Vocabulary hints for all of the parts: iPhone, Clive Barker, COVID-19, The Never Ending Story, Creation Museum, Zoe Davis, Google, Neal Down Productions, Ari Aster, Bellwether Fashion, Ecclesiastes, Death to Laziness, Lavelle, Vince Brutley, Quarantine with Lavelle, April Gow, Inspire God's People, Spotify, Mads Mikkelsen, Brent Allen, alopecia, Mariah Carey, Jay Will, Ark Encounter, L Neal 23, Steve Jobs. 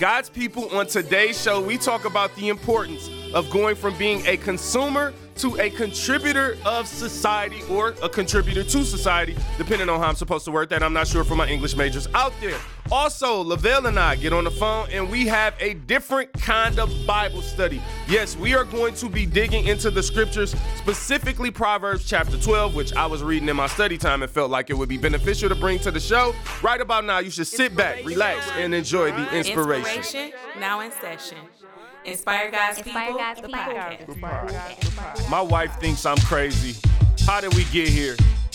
God's People, on today's show, we talk about the importance of going from being a consumer to a contributor of society, or a contributor to society, depending on how I'm supposed to word that. I'm not sure for my English majors out there. Also, Lavelle and I get on the phone and we have a different kind of Bible study. Yes, we are going to be digging into the scriptures, specifically Proverbs chapter 12, which I was reading in my study time and felt like it would be beneficial to bring to the show. Right about now, you should sit back, relax, and enjoy the inspiration. Inspiration, now in session. Inspire God's People, the podcast. My wife thinks I'm crazy. How did we get here?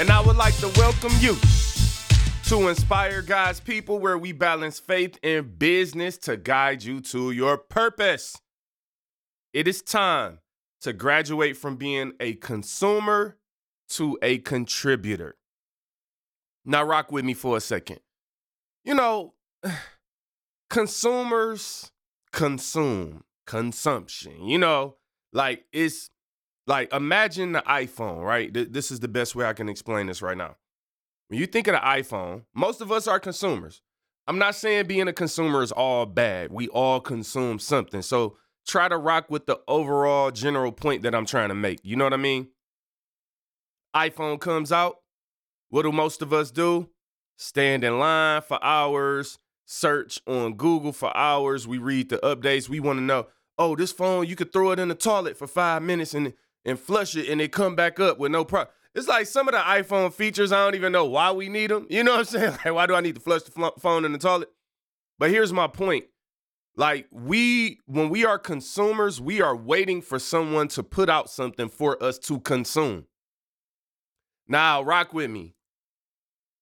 and I would like to welcome you to Inspire God's People, where we balance faith and business to guide you to your purpose. It is time to graduate from being a consumer to a contributor. Now, rock with me for a second. You know, consumers consumption, you know, like it's like, imagine the iPhone, right? This is the best way I can explain this right now. When you think of the iPhone, most of us are consumers. I'm not saying being a consumer is all bad. We all consume something. So try to rock with the overall general point that I'm trying to make. You know what I mean? iPhone comes out. What do most of us do? Stand in line for hours, search on Google for hours. We read the updates. We want to know, oh, this phone, you could throw it in the toilet for 5 minutes and flush it and it come back up with no problem. It's like some of the iPhone features, I don't even know why we need them. You know what I'm saying? Like, why do I need to flush the phone in the toilet? But here's my point. Like, when we are consumers, we are waiting for someone to put out something for us to consume. Now, rock with me.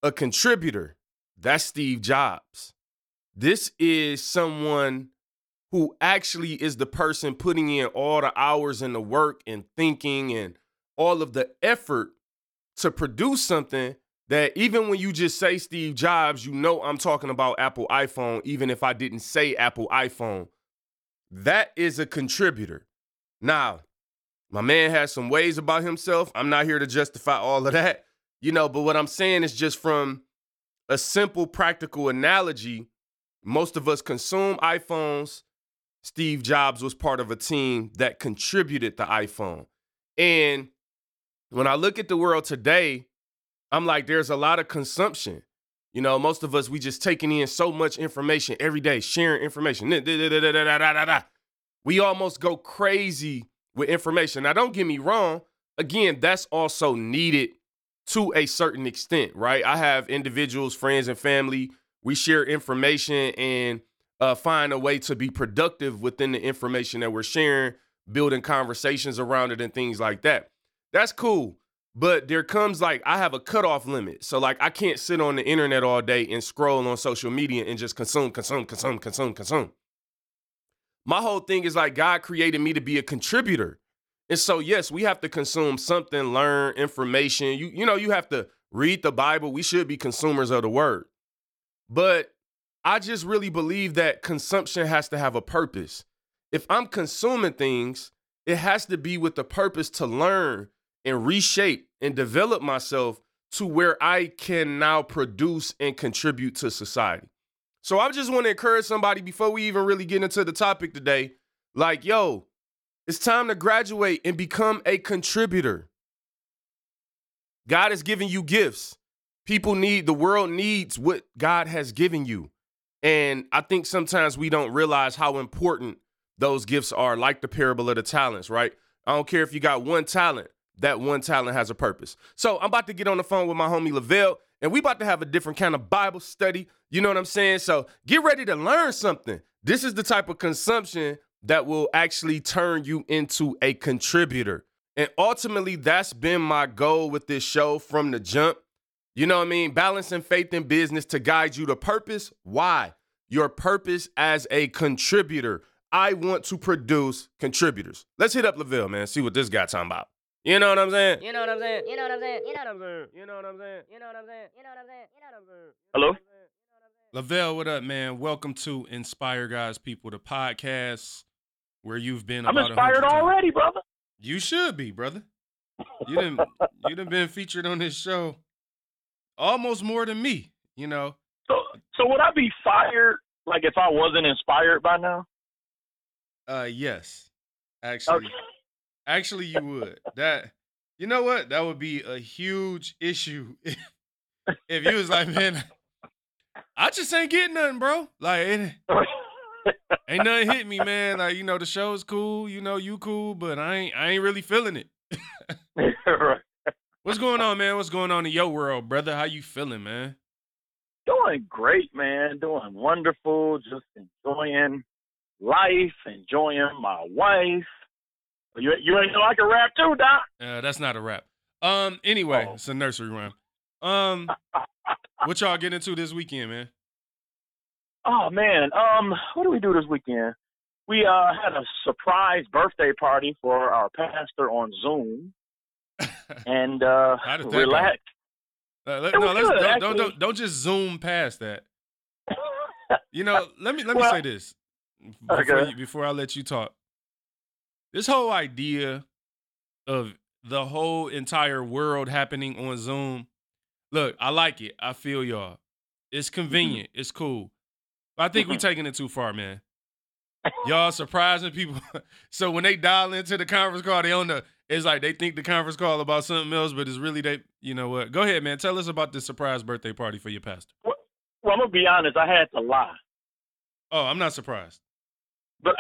A contributor, that's Steve Jobs. This is someone who actually is the person putting in all the hours and the work and thinking and all of the effort to produce something that, even when you just say Steve Jobs, you know I'm talking about Apple iPhone, even if I didn't say Apple iPhone. That is a contributor. Now, my man has some ways about himself. I'm not here to justify all of that, you know, but what I'm saying is just from a simple practical analogy, most of us consume iPhones. Steve Jobs was part of a team that contributed the iPhone. And when I look at the world today, I'm like, there's a lot of consumption. You know, most of us, we just taking in so much information every day, sharing information. We almost go crazy with information. Now, don't get me wrong. Again, that's also needed to a certain extent, right? I have individuals, friends, and family. We share information and find a way to be productive within the information that we're sharing, building conversations around it and things like that. That's cool. But there comes, like, I have a cutoff limit. So, like, I can't sit on the internet all day and scroll on social media and just consume. My whole thing is, like, God created me to be a contributor. And so, yes, we have to consume something, learn information. You know, you have to read the Bible. We should be consumers of the word. But I just really believe that consumption has to have a purpose. If I'm consuming things, it has to be with the purpose to learn and reshape and develop myself to where I can now produce and contribute to society. So I just want to encourage somebody before we even really get into the topic today, like, yo, it's time to graduate and become a contributor. God has given you gifts. The world needs what God has given you. And I think sometimes we don't realize how important those gifts are, like the parable of the talents, right? I don't care if you got one talent, that one talent has a purpose. So I'm about to get on the phone with my homie Lavelle, and we about to have a different kind of Bible study. You know what I'm saying? So get ready to learn something. This is the type of consumption that will actually turn you into a contributor. And ultimately, that's been my goal with this show from the jump. You know what I mean? Balancing faith and business to guide you to purpose. Why? your purpose as a contributor. I want to produce contributors. Let's hit up Lavelle, man, see what this guy talking about. You know what I'm saying? You know what I'm saying? You know what I'm saying? You know what I'm saying? You know what I'm saying? You know what I'm saying? You know what I'm saying? You know what I'm saying? Hello? Lavelle, what up, man? Welcome to Inspire God's People, the podcast where you've been about 100 times. I'm inspired already, brother. You should be, brother. You done been featured on this show almost more than me, you know. So would I be fired, like, if I wasn't inspired by now? Yes. Actually. Okay. Actually, you would. That, you know what? That would be a huge issue if you was like, man, I just ain't getting nothing, bro. Like, ain't nothing hit me, man. Like, you know, the show's cool, you know, you cool, but I ain't really feeling it. Right. What's going on, man? What's going on in your world, brother? How you feeling, man? Doing great, man. Doing wonderful. Just enjoying life, enjoying my wife. You ain't know I can rap too, Doc. That's not a rap. Anyway, It's a nursery rhyme. What y'all getting into this weekend, man? Oh man, what do we do this weekend? We had a surprise birthday party for our pastor on Zoom, and relaxed. Don't just zoom past that. You know, let me say this before I let you talk. This whole idea of the whole entire world happening on Zoom, look, I like it. I feel y'all. It's convenient. It's cool. I think we're taking it too far, man. Y'all surprising people. So when they dial into the conference call, it's like they think the conference call about something else, but it's really you know what? Go ahead, man. Tell us about this surprise birthday party for your pastor. Well, I'm going to be honest. I had to lie. Oh, I'm not surprised. But...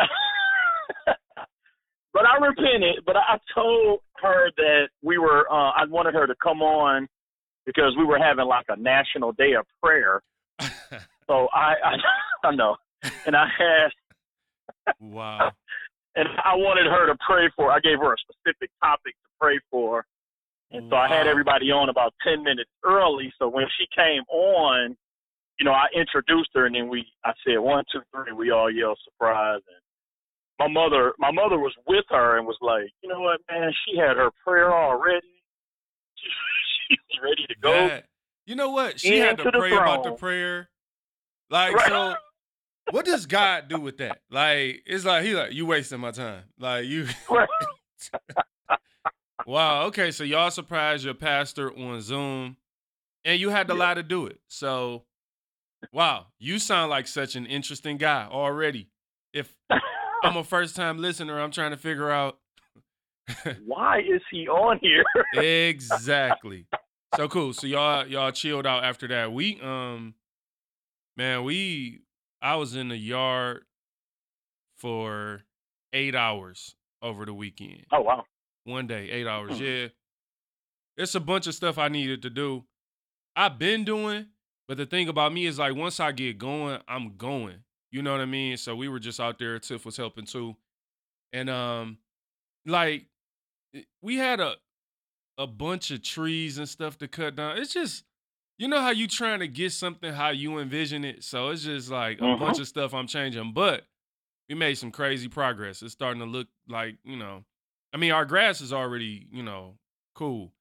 But I repented, but I told her that I wanted her to come on because we were having like a national day of prayer. So I know. And I had. Wow. And I wanted her to pray for. I gave her a specific topic to pray for. And so I had everybody on about 10 minutes early. So when she came on, you know, I introduced her and then I said, 1, 2, 3, we all yelled surprise. And My mother was with her and was like, you know what, man, she had her prayer already. She was ready to go. That, you know what? She had to pray about the prayer. Like, right. So what does God do with that? Like, it's like, he like, you wasting my time. Like, you. Wow. Okay. So y'all surprised your pastor on Zoom and you had to lie to do it. So, wow. You sound like such an interesting guy already. If... I'm a first-time listener. I'm trying to figure out why is he on here. Exactly. So cool. So y'all chilled out after that. We I was in the yard for 8 hours over the weekend. Oh wow! One day, 8 hours. Yeah, it's a bunch of stuff I needed to do. I've been doing, but the thing about me is like once I get going, I'm going. You know what I mean? So we were just out there. Tiff was helping too. And like we had a bunch of trees and stuff to cut down. It's just, you know how you trying to get something, how you envision it. So it's just like a bunch of stuff I'm changing, but we made some crazy progress. It's starting to look like, you know, I mean, our grass is already, you know, cool.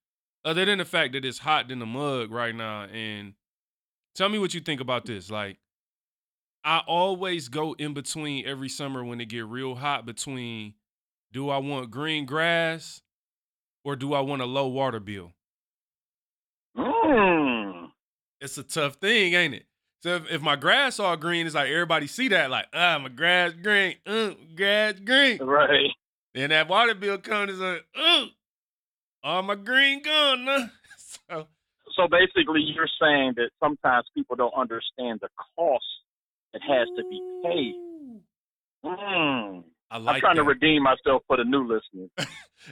Other than the fact that it's hot in the mug right now. And tell me what you think about this. Like, I always go in between every summer when it get real hot between do I want green grass or do I want a low water bill? It's a tough thing, ain't it? So if my grass all green, it's like everybody see that like, my grass green, grass green. Right. Then that water bill comes, it's like, all my green gone. Nah. So basically you're saying that sometimes people don't understand the cost. It has to be paid. I'm trying to redeem myself for the new listeners.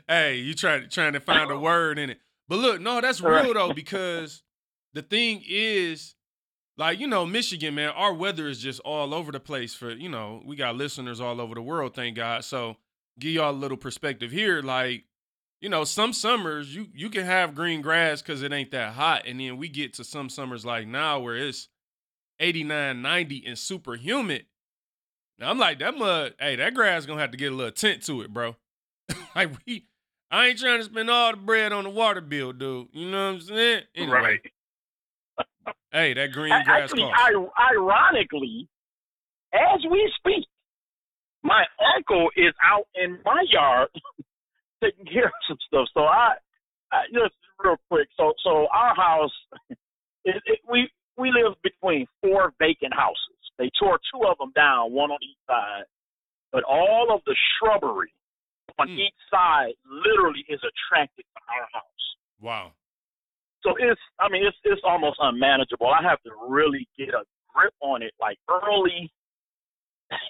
Hey, you trying to find a word in it. But look, no, that's real though, because the thing is, like, you know, Michigan, man, our weather is just all over the place for, you know, we got listeners all over the world, thank God. So give y'all a little perspective here. Like, you know, some summers you can have green grass because it ain't that hot. And then we get to some summers like now where it's 89, 90 and super humid. Now I'm like, that mud, hey, that grass gonna have to get a little tint to it, bro. Like I ain't trying to spend all the bread on the water bill, dude. You know what I'm saying? Anyway, right. Hey, that green grass. Actually, ironically, as we speak, my uncle is out in my yard taking care of some stuff. So I just real quick. So our house, we live between four vacant houses. They tore two of them down, one on each side, but all of the shrubbery on each side literally is attracted to our house. Wow. So it's almost unmanageable. I have to really get a grip on it, like early,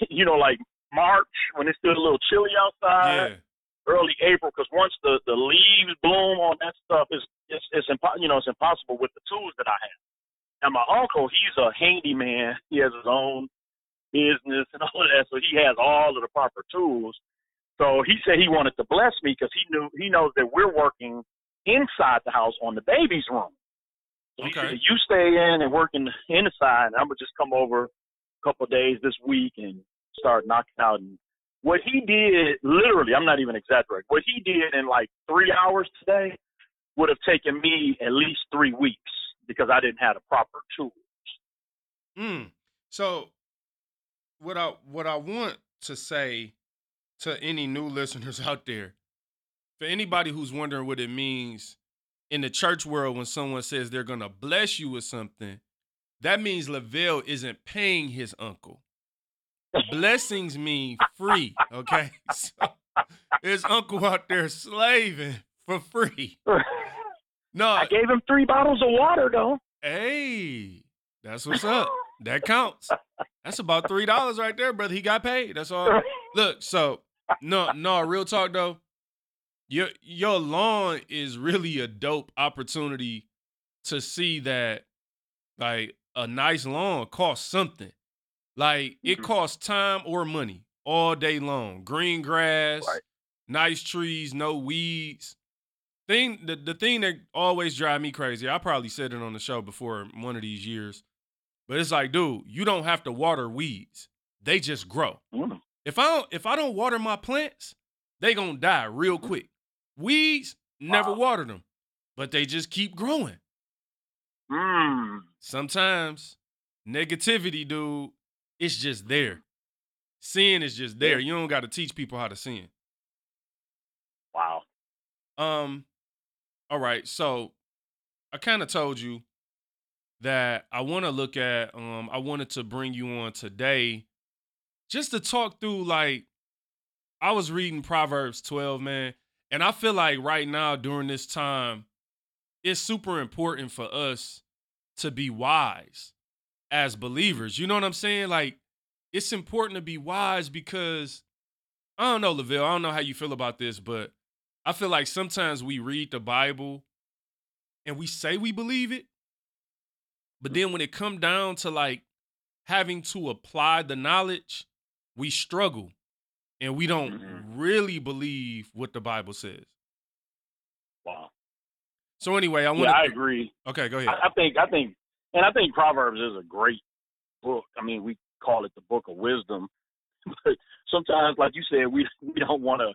you know, like March when it's still a little chilly outside. Yeah. Early April, because once the leaves bloom on that stuff, it's impossible with the tools that I have. And my uncle, he's a handyman. He has his own business and all of that, so he has all of the proper tools. So he said he wanted to bless me because he knows that we're working inside the house on the baby's room. So he said, you stay in and work inside, and I'm gonna just come over a couple of days this week and start knocking out. And what he did, literally, I'm not even exaggerating, what he did in like 3 hours today would have taken me at least 3 weeks because I didn't have the proper tools. So what I want to say to any new listeners out there, for anybody who's wondering what it means in the church world when someone says they're going to bless you with something, that means Lavelle isn't paying his uncle. Blessings mean free, okay? So his uncle out there slaving for free. No, I gave him 3 bottles of water, though. Hey, that's what's up. That counts. That's about $3 right there, brother. He got paid. That's all. Look, so, no, real talk, though. Your lawn is really a dope opportunity to see that, like, a nice lawn costs something. Like, it costs time or money all day long. Green grass, nice trees, no weeds. The thing that always drive me crazy, I probably said it on the show before one of these years, but it's like, dude, you don't have to water weeds. They just grow. Mm. If I don't water my plants, they gonna die real quick. Weeds, never water them, but they just keep growing. Mm. Sometimes negativity, dude, it's just there. Sin is just there. You don't got to teach people how to sin. Wow. All right. So I kind of told you that I want to look at, I wanted to bring you on today just to talk through, like, I was reading Proverbs 12, man. And I feel like right now during this time, it's super important for us to be wise as believers. You know what I'm saying? Like, it's important to be wise because, I don't know, Lavelle, I don't know how you feel about this, but I feel like sometimes we read the Bible and we say we believe it, but then when it comes down to, like, having to apply the knowledge, we struggle and we don't really believe what the Bible says. Wow. So anyway, I agree. Okay, go ahead. I think Proverbs is a great book. I mean, we call it the book of wisdom. But sometimes, like you said, we don't want to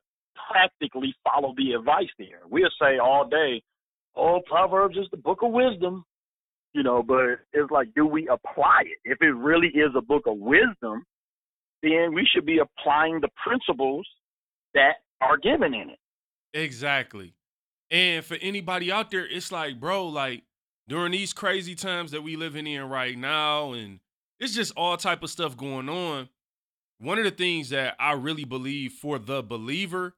practically follow the advice there. We'll say all day, oh, Proverbs is the book of wisdom, you know, but it's like, do we apply it? If it really is a book of wisdom, then we should be applying the principles that are given in it. Exactly. And for anybody out there, it's like, bro, like, during these crazy times that we living in right now, and it's just all type of stuff going on, one of the things that I really believe for the believer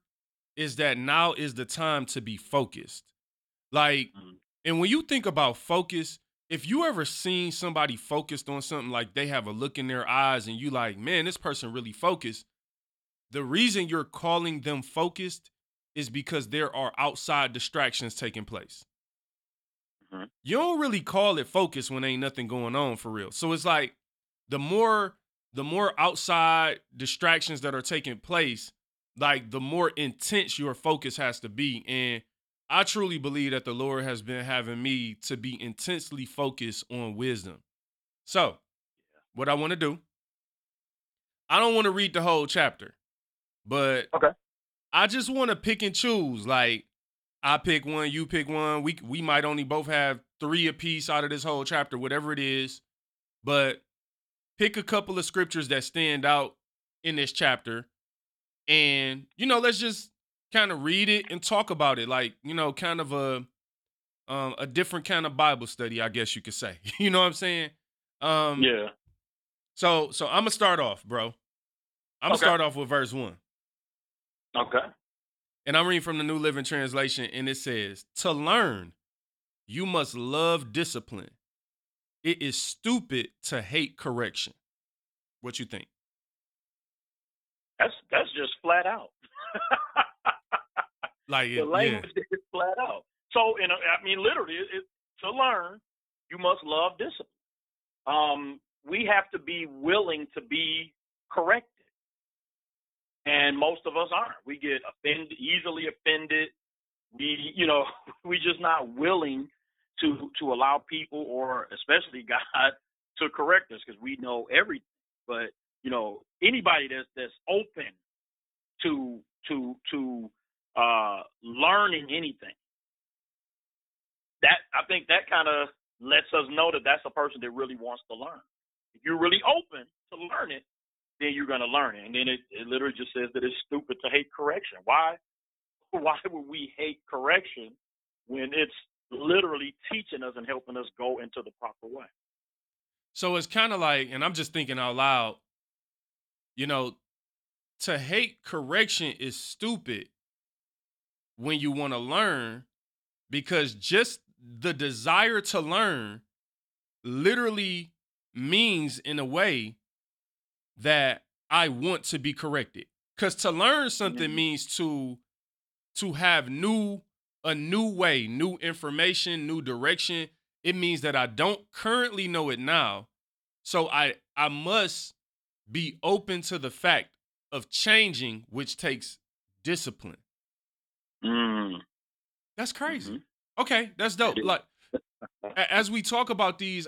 is that now is the time to be focused. Like, and when you think about focus, if you ever seen somebody focused on something, like they have a look in their eyes and you like, man, this person really focused. The reason you're calling them focused is because there are outside distractions taking place. You don't really call it focus when ain't nothing going on for real. So it's like the more outside distractions that are taking place, like the more intense your focus has to be. And I truly believe that the Lord has been having me to be intensely focused on wisdom. So what I want to do. I don't want to read the whole chapter, but okay. I just want to pick and choose. Like, I pick one, you pick one. We might only both have three apiece out of this whole chapter, whatever it is. But pick a couple of scriptures that stand out in this chapter. And, you know, let's just kind of read it and talk about it. Like, you know, kind of a different kind of Bible study, I guess you could say. You know what I'm saying? Yeah. So I'm going to start off, bro. I'm going to start off with verse 1. Okay. And I'm reading from the New Living Translation, and it says, "To learn, you must love discipline. It is stupid to hate correction." What you think? That's just flat out. Like the language is flat out. So, I mean, literally, to learn, you must love discipline. We have to be willing to be corrected. And most of us aren't. We get offended, easily offended. We're just not willing to allow people, or especially God, to correct us, because we know everything. But, anybody that's open to learning anything, I think that kind of lets us know that that's a person that really wants to learn. If you're really open to learn it, then you're going to learn it. And then it literally just says that it's stupid to hate correction. Why would we hate correction when it's literally teaching us and helping us go into the proper way? So it's kind of like, and I'm just thinking out loud, to hate correction is stupid when you want to learn, because just the desire to learn literally means, in a way, that I want to be corrected. Because to learn something means to have a new way, new information, new direction. It means that I don't currently know it now. So I must be open to the fact of changing, which takes discipline. That's crazy. Okay, that's dope. Like, as we talk about these,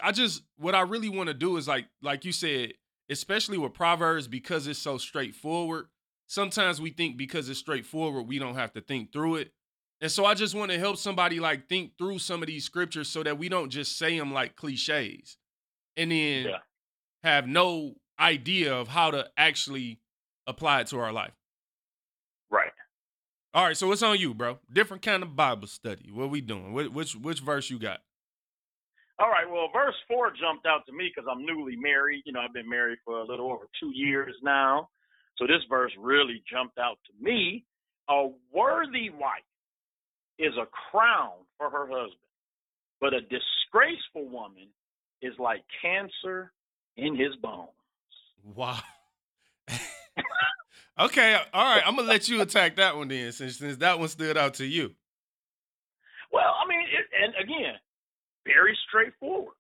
what I really want to do is like you said, especially with Proverbs, because it's so straightforward. Sometimes we think because it's straightforward, we don't have to think through it. And so I just want to help somebody like think through some of these scriptures so that we don't just say them like cliches and then have no idea of how to actually apply it to our life. Right. All right, so it's on you, bro. Different kind of Bible study. What we doing? Which verse you got? All right, well, verse 4 jumped out to me because I'm newly married. I've been married for a little over 2 years now. So this verse really jumped out to me. A worthy wife is a crown for her husband, but a disgraceful woman is like cancer in his bones. Wow. Okay, all right. I'm gonna let you attack that one then, since that one stood out to you. Well, and again, very straightforward.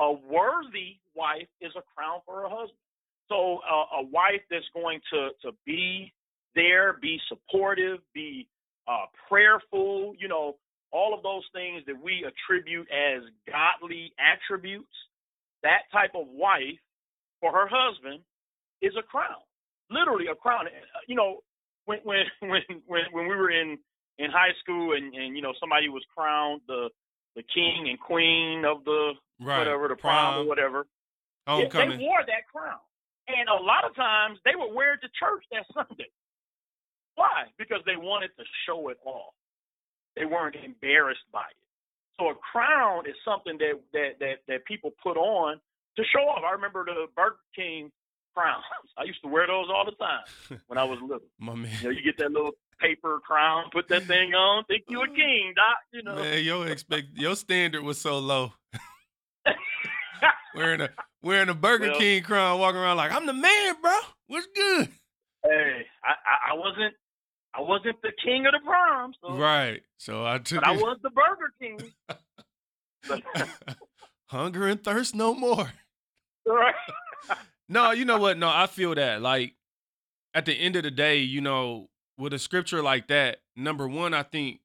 A worthy wife is a crown for her husband. So a wife that's going to be there, be supportive, be prayerful. All of those things that we attribute as godly attributes. That type of wife for her husband is a crown. Literally a crown. When we were in high school and somebody was crowned the king and queen of the prom or whatever. Homecoming. They wore that crown. And a lot of times they would wear it to church that Sunday. Why? Because they wanted to show it off. They weren't embarrassed by it. So a crown is something that people put on to show off. I remember the Burger King crowns. I used to wear those all the time when I was little. My man. You get that little paper crown, put that thing on, think you a king, Doc. Man, your standard was so low. Wearing a Burger King crown, walking around like, I'm the man, bro. What's good? Hey, I wasn't the king of the proms. So. Right. So I took. But I was the Burger King. Hunger and thirst no more. Right. No, you know what? No, I feel that. Like, at the end of the day, with a scripture like that, number one, I think,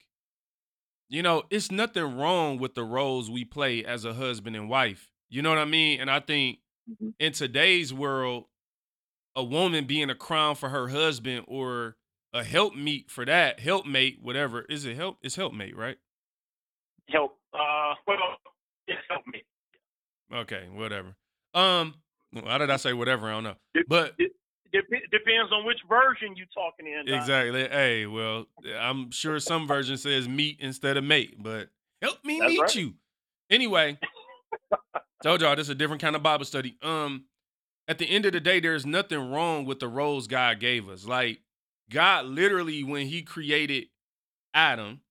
it's nothing wrong with the roles we play as a husband and wife. You know what I mean? And I think Mm-hmm. In today's world, a woman being a crown for her husband or a helpmeet for that, helpmate, whatever. Is it help? It's helpmate, right? Help. It's helpmate. Okay, whatever. Why did I say whatever? I don't know. But it depends on which version you're talking in. Exactly. Hey, well, I'm sure some version says meet instead of mate, but help me meet right. you. Anyway, told y'all this is a different kind of Bible study. At the end of the day, there's nothing wrong with the roles God gave us. Like, God literally, when he created Adam,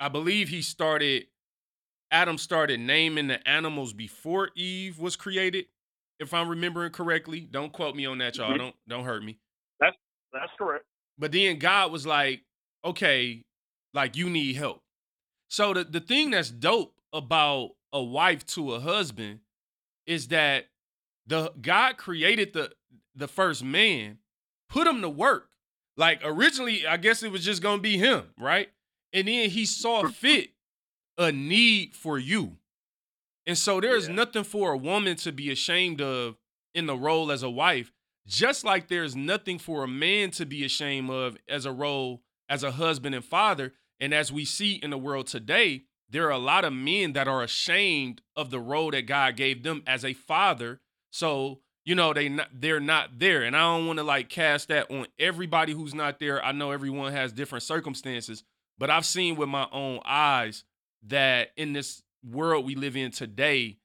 I believe Adam started naming the animals before Eve was created, if I'm remembering correctly. Don't quote me on that, y'all. Mm-hmm. Don't hurt me. That's correct. But then God was like, okay, like you need help. So the thing that's dope about a wife to a husband is that God created the first man, put him to work. Like originally, I guess it was just going to be him, right? And then he saw fit a need for you. And so there is nothing for a woman to be ashamed of in the role as a wife, just like there's nothing for a man to be ashamed of as a role as a husband and father. And as we see in the world today, there are a lot of men that are ashamed of the role that God gave them as a father. So, you know, they're not there. And I don't want to like cast that on everybody who's not there. I know everyone has different circumstances, but I've seen with my own eyes that in this world we live in today,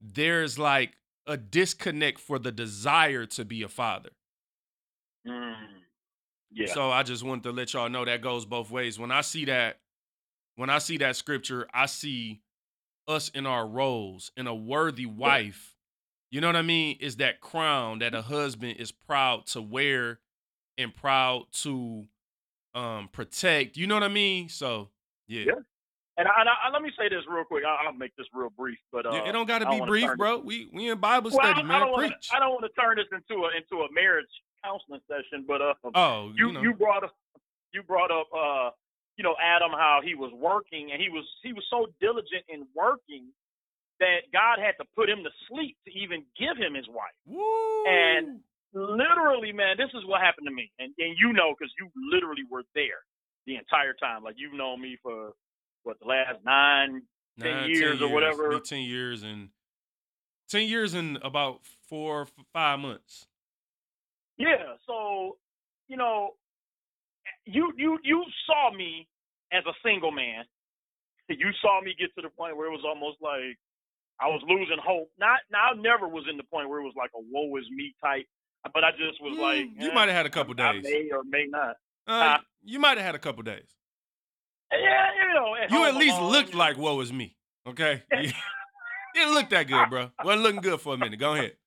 there's like a disconnect for the desire to be a father. Yeah. So I just wanted to let y'all know that goes both ways. When I see that scripture, I see us in our roles, and a worthy wife, you know what I mean, is that crown that a husband is proud to wear and proud to protect. You know what I mean? So, yeah. And I, let me say this real quick. I'll make this real brief, but it don't got to be brief, bro. We in Bible study, man. I don't want to turn this into a marriage counseling session, but you brought up you know, Adam, how he was working, and he was so diligent in working that God had to put him to sleep to even give him his wife. Woo. And literally, man, this is what happened to me, and you know, because you literally were there the entire time. Like you've known me for. What, the last 9, 10 years or whatever? 10 years and about 4 or 5 months. Yeah. So, you know, you saw me as a single man. You saw me get to the point where it was almost like I was losing hope. I never was in the point where it was like a woe is me type, but I just was like, you might have had a couple days. I may or may not. You might have had a couple days. Yeah, you know. You at least looked like woe is me, okay? You didn't look that good, bro. Wasn't looking good for a minute. Go ahead.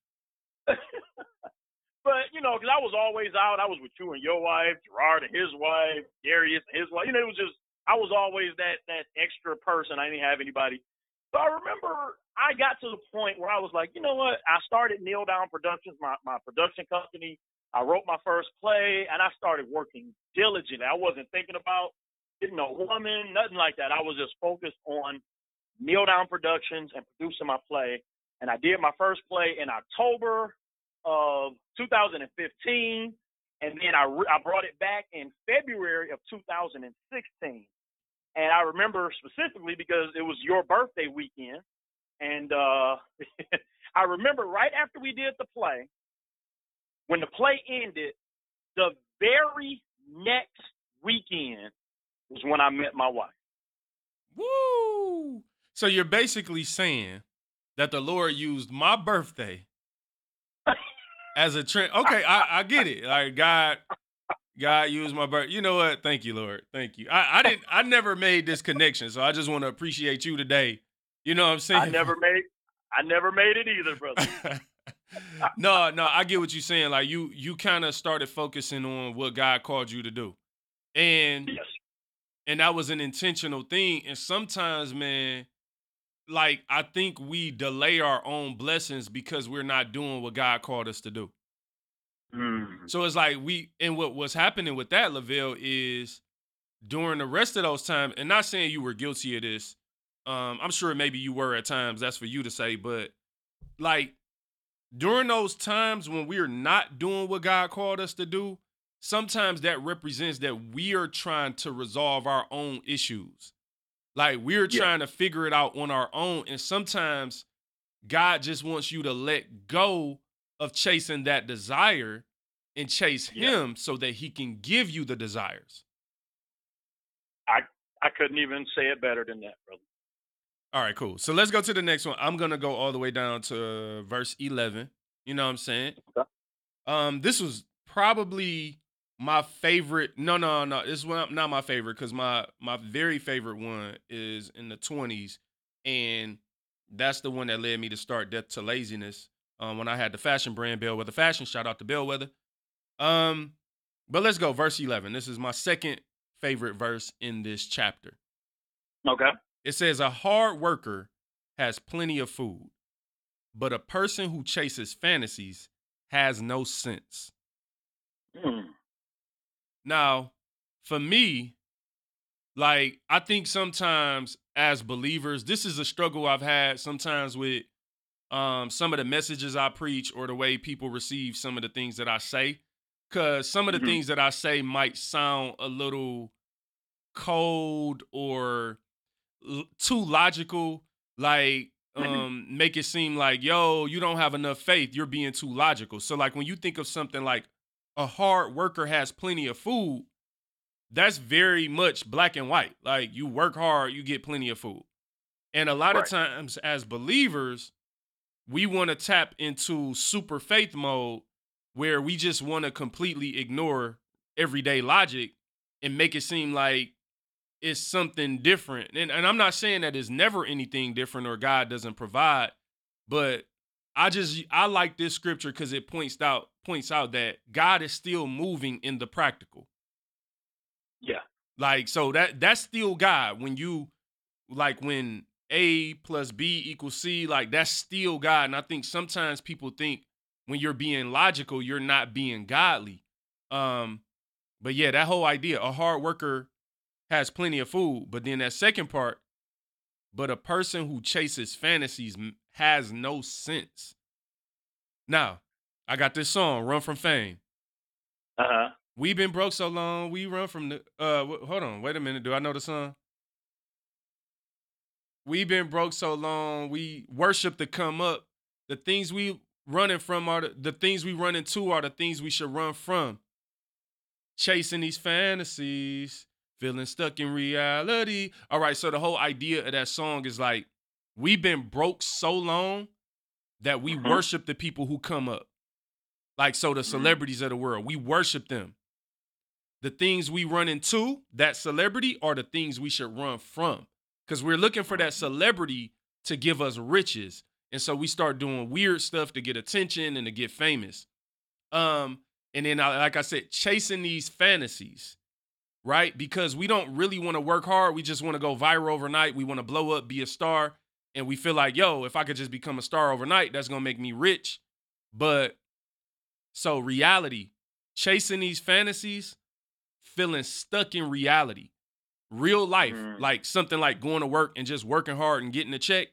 But, you know, because I was always out. I was with you and your wife, Gerard and his wife, Darius and his wife. You know, it was just, I was always that extra person. I didn't have anybody. So I remember I got to the point where I was like, you know what? I started Neal Down Productions, my production company. I wrote my first play, and I started working diligently. I wasn't thinking about woman, nothing like that. I was just focused on Neal Down Productions and producing my play. And I did my first play in October of 2015. And then I brought it back in February of 2016. And I remember specifically because it was your birthday weekend. And I remember right after we did the play, when the play ended, the very next weekend was when I met my wife. Woo! So you're basically saying that the Lord used my birthday as a trend. Okay, I get it. Like God used my birthday. You know what? Thank you, Lord. Thank you. I never made this connection, so I just want to appreciate you today. You know what I'm saying? I never made it either, brother. No, I get what you're saying. Like you kind of started focusing on what God called you to do. And yes. And that was an intentional thing. And sometimes, man, like I think we delay our own blessings because we're not doing what God called us to do. Mm. So it's like what's happening with that, Lavelle, is during the rest of those times, and not saying you were guilty of this. I'm sure maybe you were at times, that's for you to say, but like During those times when we are not doing what God called us to do, sometimes that represents that we are trying to resolve our own issues. Like we're trying to figure it out on our own. And sometimes God just wants you to let go of chasing that desire and chase him so that he can give you the desires. I couldn't even say it better than that, brother. All right, cool. So let's go to the next one. I'm going to go all the way down to verse 11. You know what I'm saying? Okay. This was probably my favorite. No. This one not my favorite because my very favorite one is in the 20s. And that's the one that led me to start Death to Laziness when I had the fashion brand Bellwether Fashion. Shout out to Bellwether. But let's go. Verse 11. This is my second favorite verse in this chapter. Okay. It says, a hard worker has plenty of food, but a person who chases fantasies has no sense. Mm. Now, for me, like, I think sometimes as believers, this is a struggle I've had sometimes with some of the messages I preach or the way people receive some of the things that I say, because some of the things that I say might sound a little cold or too logical, like make it seem like, yo, you don't have enough faith, you're being too logical. So like when you think of something like a hard worker has plenty of food, that's very much black and white. Like you work hard, you get plenty of food. And a lot of times as believers, we want to tap into super faith mode where we just want to completely ignore everyday logic and make it seem like it's something different. And I'm not saying that it's never anything different or God doesn't provide, but I like this scripture because it points out that God is still moving in the practical. Yeah. Like, so that's still God. When you, like, when A plus B equals C, like, that's still God. And I think sometimes people think when you're being logical, you're not being godly. But yeah, that whole idea, a hard worker has plenty of food, but then that second part, but a person who chases fantasies has no sense. Now, I got this song, Run From Fame. Uh-huh. We been broke so long, we run from the, hold on, wait a minute, do I know the song? We been broke so long, we worship to come up. The things we running from are, the things we run into are the things we should run from. Chasing these fantasies. Feeling stuck in reality. All right, so the whole idea of that song is like, we've been broke so long that we worship the people who come up. Like, so the celebrities of the world, we worship them. The things we run into, that celebrity, are the things we should run from. Because we're looking for that celebrity to give us riches. And so we start doing weird stuff to get attention and to get famous. And then, like I said, chasing these fantasies. Right? Because we don't really want to work hard. We just want to go viral overnight. We want to blow up, be a star. And we feel like, yo, if I could just become a star overnight, that's going to make me rich. But so reality, chasing these fantasies, feeling stuck in reality, real life, like something like going to work and just working hard and getting a check.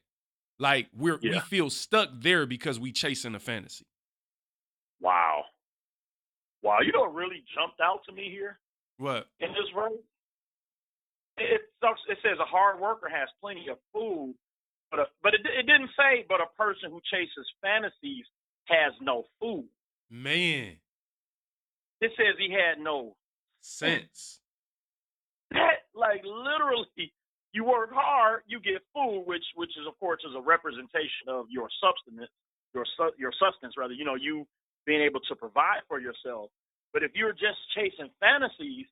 Like we feel stuck there because we chasing a fantasy. Wow. You know what really jumped out to me here? What? In this verse, it says a hard worker has plenty of food, but it didn't say, but a person who chases fantasies has no food. Man. It says he had no sense. That, like, literally, you work hard, you get food, which is, of course, is a representation of your substance, your sustenance, rather, you know, you being able to provide for yourself. But if you're just chasing fantasies,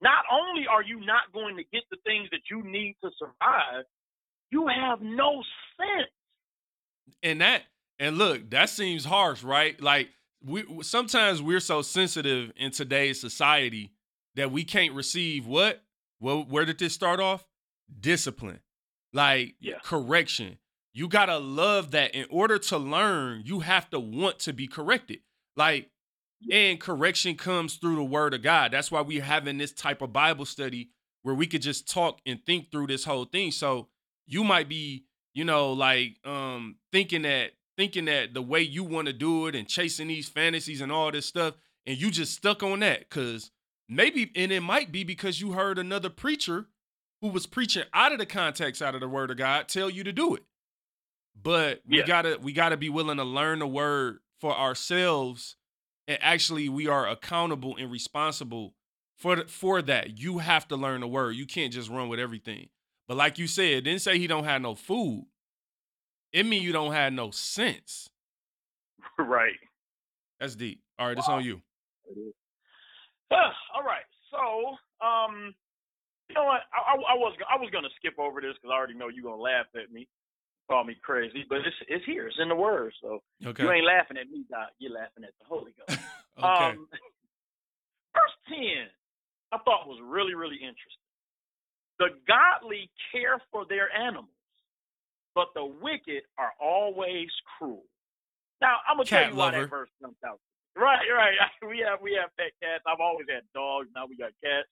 not only are you not going to get the things that you need to survive, you have no sense. And look, that seems harsh, right? Like we're so sensitive in today's society that we can't receive what? Well, where did this start off? Discipline, like correction. You gotta love that. In order to learn, you have to want to be corrected, like. And correction comes through the word of God. That's why we're having this type of Bible study where we could just talk and think through this whole thing. So you might be, you know, like thinking that thinking that the way you want to do it and chasing these fantasies and all this stuff, and you just stuck on that because maybe, and it might be because you heard another preacher who was preaching out of the context, out of the word of God, tell you to do it. But we gotta be willing to learn the word for ourselves, and actually we are accountable and responsible for that. You have to learn the word. You can't just run with everything. But like you said, it didn't say he don't have no food. It mean you don't have no sense. Right. That's deep. All right, it's on you. It is. All right. So, you know what? I was gonna skip over this because I already know you are gonna laugh at me, call me crazy, but it's here. It's in the word. So You ain't laughing at me, God. You're laughing at the Holy Ghost. Okay. Verse 10, I thought was really, really interesting. The godly care for their animals, but the wicked are always cruel. Now I'm gonna tell you why that verse comes out. Right. We have pet cats. I've always had dogs. Now we got cats,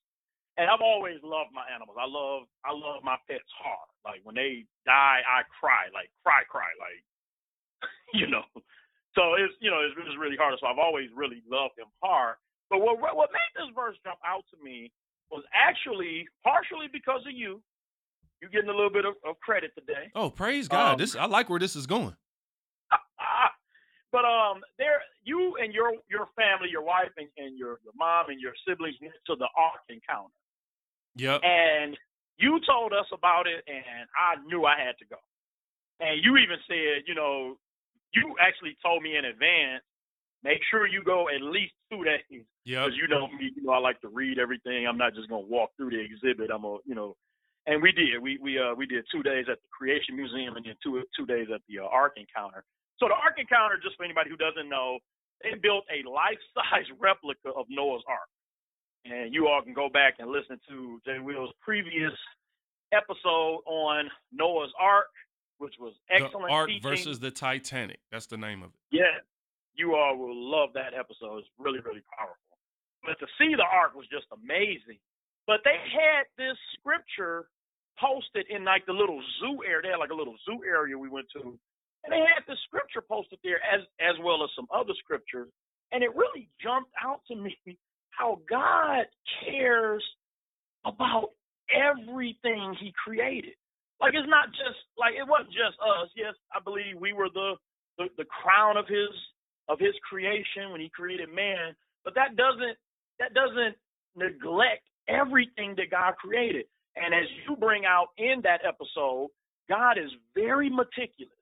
and I've always loved my animals. I love my pets hard. Like when they die, I cry. Like cry. Like you know. So it's really hard. So I've always really loved them hard. But what made this verse jump out to me was actually partially because of you. You're getting a little bit of credit today. Oh, praise God. I like where this is going. But there, you and your family, your wife and your mom and your siblings went to the Ark Encounter. Yep. And you told us about it, and I knew I had to go. And you even said, you actually told me in advance, make sure you go at least 2 days. Yeah. Because me, I like to read everything. I'm not just gonna walk through the exhibit. And we did. We did 2 days at the Creation Museum and then two days at the Ark Encounter. So the Ark Encounter, just for anybody who doesn't know, they built a life-size replica of Noah's Ark. And you all can go back and listen to Jay Will's previous episode on Noah's Ark, which was excellent. The Ark versus the Titanic. That's the name of it. Yeah. You all will love that episode. It's really, really powerful. But to see the Ark was just amazing. But they had this scripture posted in like the little zoo area. They had like a little zoo area we went to. And they had the scripture posted there as well as some other scriptures. And it really jumped out to me how God cares about everything he created. Like it's not just, like it wasn't just us. Yes, I believe we were the crown of his creation when he created man. But that doesn't neglect everything that God created. And as you bring out in that episode, God is very meticulous.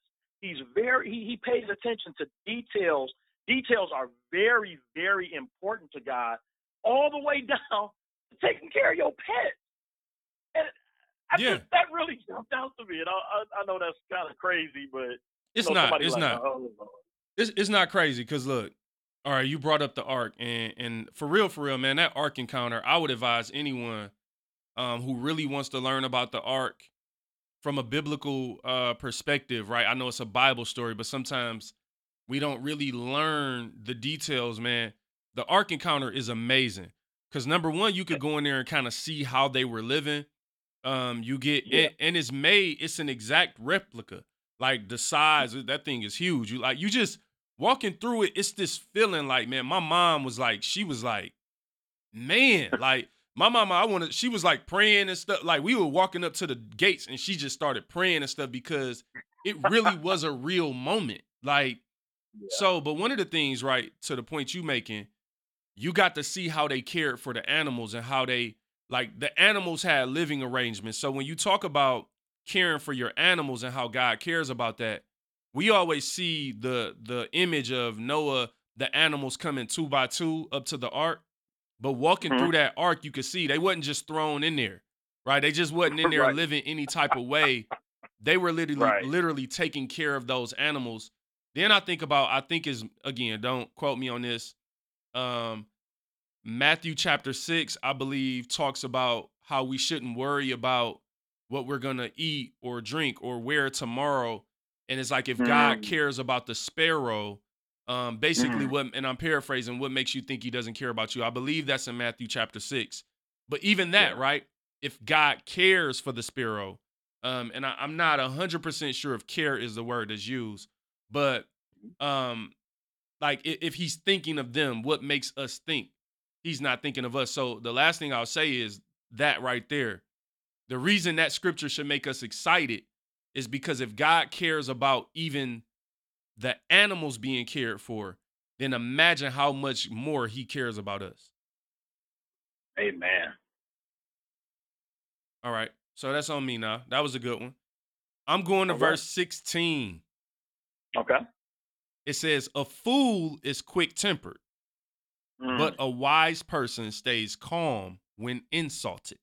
He's he pays attention to details. Details are very, very important to God, all the way down to taking care of your pet. And that really jumped out to me. And I know that's kind of crazy, but it's not. It's not. Oh, Lord. It's not crazy because look, all right, you brought up the Ark and for real, man, that Ark Encounter, I would advise anyone who really wants to learn about the Ark from a biblical perspective, right? I know it's a Bible story, but sometimes we don't really learn the details, man. The Ark Encounter is amazing because number one, you could go in there and kind of see how they were living. And it's an exact replica. Like the size, that thing is huge. You just walking through it. It's this feeling like, man, my mom was like, she was like, man, like my mama, she was like praying and stuff. Like we were walking up to the gates and she just started praying and stuff because it really was a real moment. Like, So, but one of the things, right, to the point you making, you got to see how they cared for the animals and how they, like the animals had living arrangements. So when you talk about caring for your animals and how God cares about that, we always see the image of Noah, the animals coming 2 by 2 up to the ark, but walking through that ark, you could see they wasn't just thrown in there, right? They just wasn't in there living any type of way. They were literally taking care of those animals. Then I think is, again, don't quote me on this, Matthew chapter 6, I believe, talks about how we shouldn't worry about what we're going to eat or drink or wear tomorrow. And it's like, if God cares about the sparrow, basically and I'm paraphrasing, what makes you think he doesn't care about you? I believe that's in Matthew chapter 6, but even that, right? If God cares for the sparrow, and I'm not 100% sure if care is the word that's used, but Like if he's thinking of them, what makes us think? He's not thinking of us. So the last thing I'll say is that right there. The reason that scripture should make us excited is because if God cares about even the animals being cared for, then imagine how much more he cares about us. Amen. All right. So that's on me now. That was a good one. I'm going to verse 16. Okay. It says, a fool is quick-tempered, but a wise person stays calm when insulted.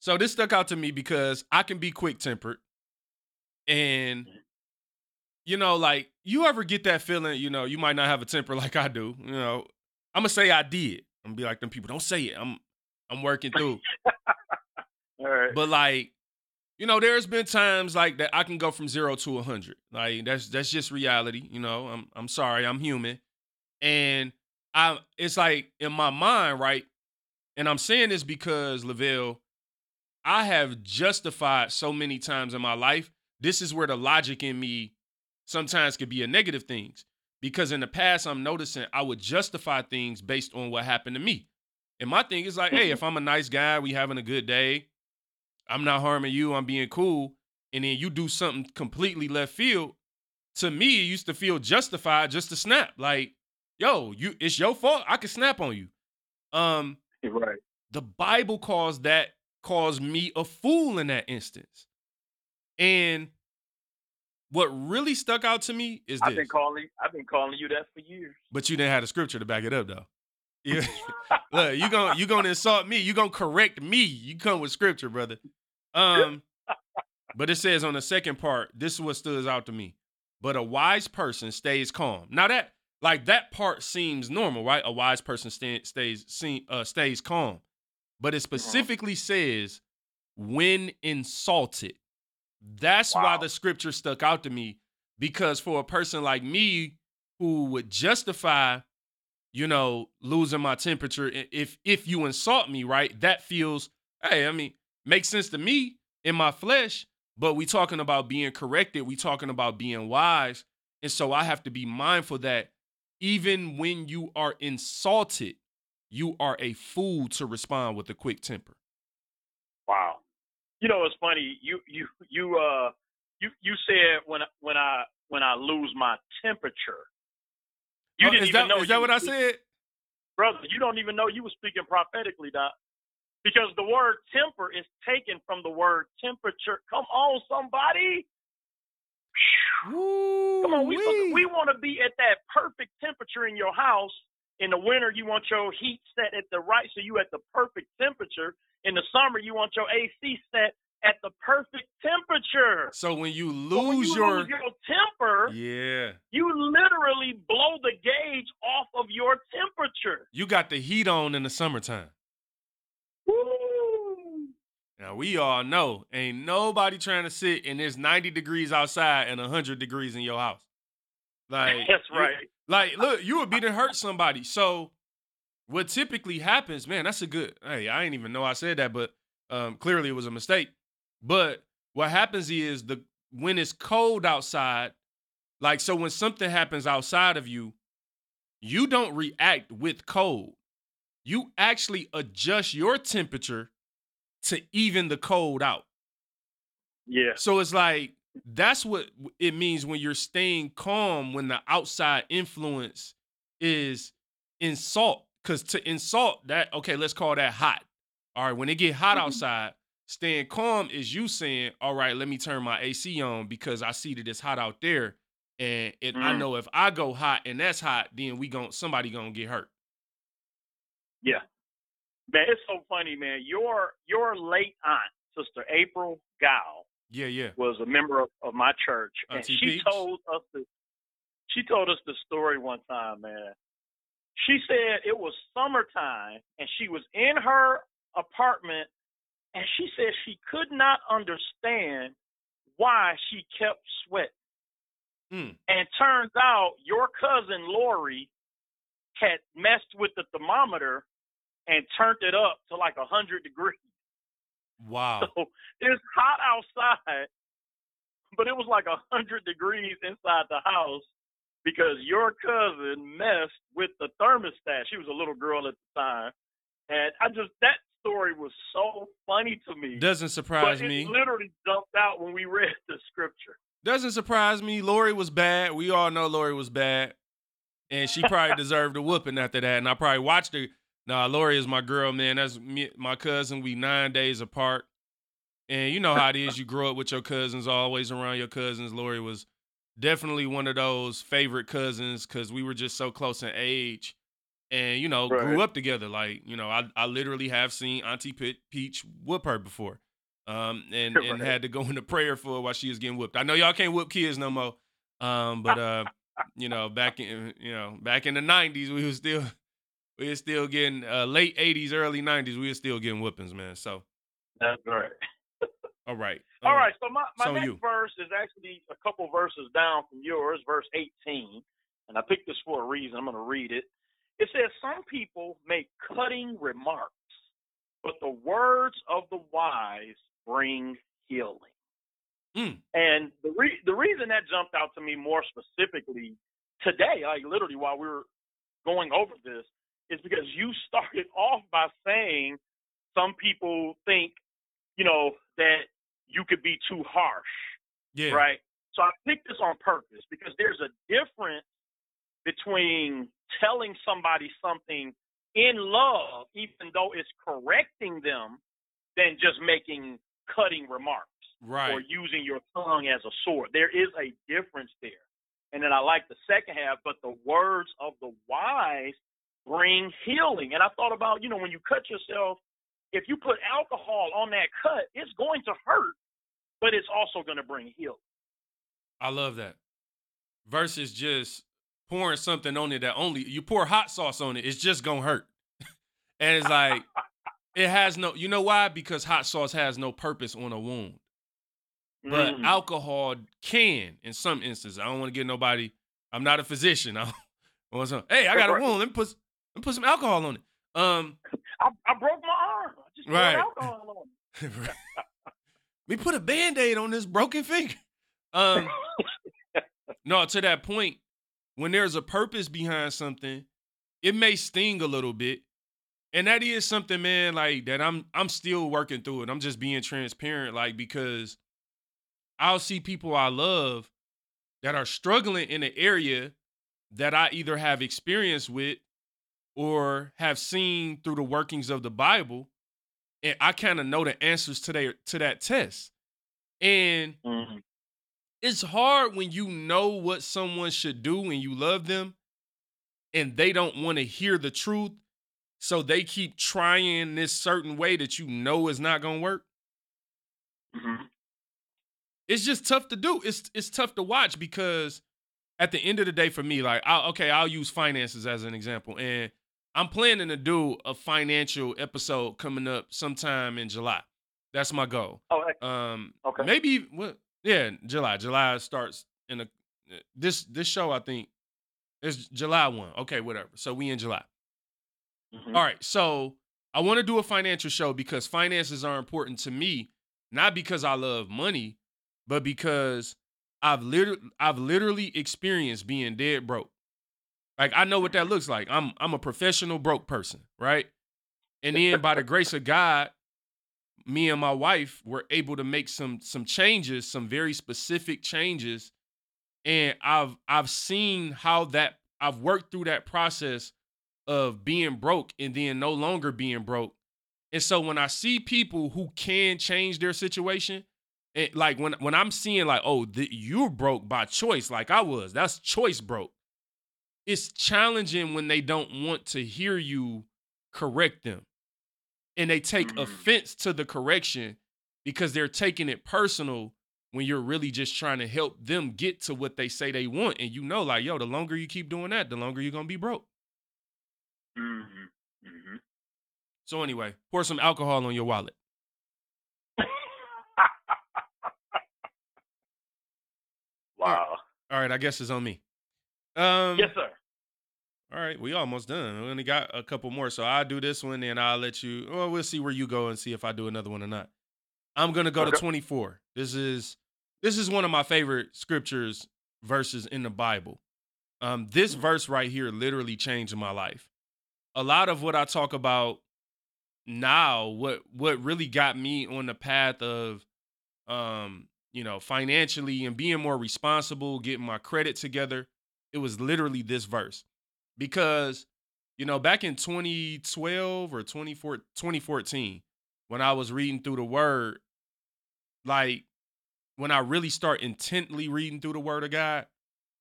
So this stuck out to me because I can be quick-tempered. And, you know, like, you ever get that feeling, you know, you might not have a temper like I do. You know, I'm going to say I did. I'm going to be like, them people, don't say it. I'm working through. All right. But, like, you know, there's been times like that I can go from 0 to 100. Like that's just reality. You know, I'm sorry, I'm human. And it's like in my mind, right? And I'm saying this because Lavelle, I have justified so many times in my life. This is where the logic in me sometimes could be a negative thing. Because in the past, I'm noticing I would justify things based on what happened to me. And my thing is like, hey, if I'm a nice guy, we having a good day. I'm not harming you. I'm being cool. And then you do something completely left field. To me, it used to feel justified just to snap. Like, yo, it's your fault. I can snap on you. Right. The Bible calls me a fool in that instance. And what really stuck out to me is this. I've been calling you that for years. But you didn't have the scripture to back it up, though. Yeah. Look, you gonna insult me. You gonna correct me. You come with scripture, brother. But it says on the second part, this is what stood out to me. But a wise person stays calm. Now that, like that part seems normal, right? A wise person stays calm. But it specifically says when insulted. That's why the scripture stuck out to me, because for a person like me who would justify, you know, losing my temperature. If you insult me, right, that feels, hey, I mean, makes sense to me in my flesh, but we talking about being corrected. We talking about being wise. And so I have to be mindful that even when you are insulted, you are a fool to respond with a quick temper. Wow. You know, it's funny. You said when I lose my temperature. You didn't even know. Is that what I said? Brother, you don't even know you were speaking prophetically, Doc. Because the word temper is taken from the word temperature. Come on, somebody. Ooh, come on. We want to be at that perfect temperature in your house. In the winter, you want your heat set at the right, so you at the perfect temperature. In the summer, you want your AC set at the perfect temperature. So when you lose your temper, yeah, you literally blow the gauge off of your temperature. You got the heat on in the summertime. Woo. Now we all know ain't nobody trying to sit and it's 90 degrees outside and 100 degrees in your house. Like that's right. Like look, you would be to hurt somebody. So what typically happens, man, that's a good. Hey, I didn't even know I said that, but clearly it was a mistake. But what happens is when it's cold outside, like, so when something happens outside of you, you don't react with cold. You actually adjust your temperature to even the cold out. Yeah. So it's like, that's what it means when you're staying calm, when the outside influence is insult. Because to insult that, okay, let's call that hot. All right. When it get hot outside, staying calm is you saying, all right, let me turn my AC on because I see that it's hot out there. And I know if I go hot and that's hot, then somebody gonna get hurt. Yeah. Man, it's so funny, man. Your late aunt, Sister April Gow, yeah, was a member of my church. And she told us the story one time, man. She said it was summertime and she was in her apartment. And she said she could not understand why she kept sweating. And turns out your cousin Lori had messed with the thermometer and turned it up to like 100 degrees. Wow. So it's hot outside, but it was like 100 degrees inside the house. because your cousin messed with the thermostat. She was a little girl at the time. And I just, that story was so funny to me. Doesn't surprise me. It literally jumped out when we read the scripture. Doesn't surprise me. Lori was bad. We all know Lori was bad. And she probably deserved a whooping after that. And I probably watched her. Nah, Lori is my girl, man. That's me, my cousin. We 9 days apart. And you know how it is. You grow up with your cousins, always around your cousins. Lori was definitely one of those favorite cousins because we were just so close in age and, you know, right. Grew up together. Like, you know, I literally have seen Auntie Peach whoop her before and had to go into prayer for her while she was getting whooped. I know y'all can't whoop kids no more, but you know, back in the 90s, we were still getting late 80s, early 90s. We were still getting whoopings, man. So that's right. All right. All right. So my next verse is actually a couple verses down from yours, verse 18. And I picked this for a reason. I'm going to read it. It says, some people make cutting remarks, but the words of the wise bring healing. Mm. And the reason that jumped out to me more specifically today, like literally while we were going over this, is because you started off by saying some people think, you know, that you could be too harsh, yeah. Right? So I picked this on purpose because there's a difference between telling somebody something in love, even though it's correcting them, than just making cutting remarks, right? Or using your tongue as a sword. There is a difference there. And then I like the second half, but the words of the wise bring healing. And I thought about, you know, when you cut yourself, if you put alcohol on that cut, it's going to hurt, but it's also going to bring healing. I love that. Versus just pouring something on it that only, you pour hot sauce on it, it's just going to hurt. And it's like, it has no, you know why? Because hot sauce has no purpose on a wound. But alcohol can, in some instances. I don't want to get nobody, I'm not a physician. I want some, hey, I got a wound, let me put some alcohol on it. I broke my arm. I just put alcohol on it. We put a Band-Aid on this broken finger. No, to that point, when there's a purpose behind something, it may sting a little bit. And that is something, man, like that I'm still working through it. I'm just being transparent, like, because I'll see people I love that are struggling in an area that I either have experience with or have seen through the workings of the Bible, and I kind of know the answers to that test. And it's hard when you know what someone should do when you love them, and they don't want to hear the truth, so they keep trying this certain way that you know is not going to work. Mm-hmm. It's just tough to do. It's tough to watch because at the end of the day for me, like, I'll use finances as an example, and I'm planning to do a financial episode coming up sometime in July. That's my goal. Oh, okay. Maybe, well, yeah, July. July starts in this show, I think, is July 1. Okay, whatever. So we in July. Mm-hmm. All right, so I want to do a financial show because finances are important to me, not because I love money, but because I've literally experienced being dead broke. Like, I know what that looks like. I'm a professional broke person, right? And then by the grace of God, me and my wife were able to make some changes, some very specific changes. And I've seen how that, I've worked through that process of being broke and then no longer being broke. And so when I see people who can change their situation, and like when I'm seeing like, oh, you're broke by choice, like I was, that's choice broke. It's challenging when they don't want to hear you correct them. And they take offense to the correction because they're taking it personal when you're really just trying to help them get to what they say they want. And you know, like, yo, the longer you keep doing that, the longer you're going to be broke. Mm-hmm. Mm-hmm. So anyway, pour some alcohol on your wallet. Wow. All right, I guess it's on me. Yes, sir. All right, we almost done. We only got a couple more, so I'll do this one, and I'll let you. Well, we'll see where you go and see if I do another one or not. I'm gonna go to 24. This is one of my favorite scriptures verses in the Bible. This verse right here literally changed my life. A lot of what I talk about now, what really got me on the path of, financially and being more responsible, getting my credit together, it was literally this verse. Because, back in 2012 or 2014, when I was reading through the word, like when I really start intently reading through the word of God,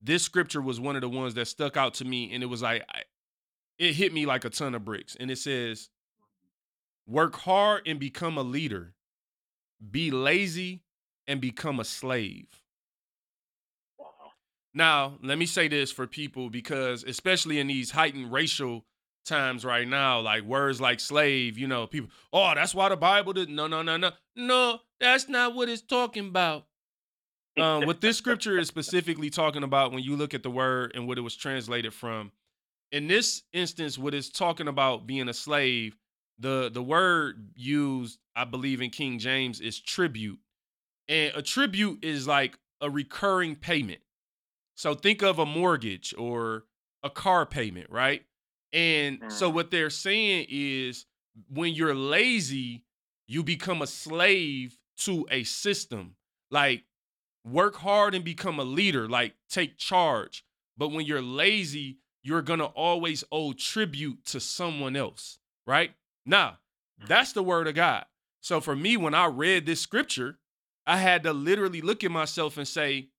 this scripture was one of the ones that stuck out to me. And it was like, it hit me like a ton of bricks. And it says, work hard and become a leader. Be lazy and become a slave. Now, let me say this for people, because especially in these heightened racial times right now, like words like slave, people, oh, that's why the Bible didn't. No, that's not what it's talking about. What this scripture is specifically talking about, when you look at the word and what it was translated from, in this instance, what it's talking about being a slave, the word used, I believe in King James, is tribute. And a tribute is like a recurring payment. So think of a mortgage or a car payment, right? And so what they're saying is when you're lazy, you become a slave to a system. Like work hard and become a leader, like take charge. But when you're lazy, you're going to always owe tribute to someone else, right? Now, that's the word of God. So for me, when I read this scripture, I had to literally look at myself and say,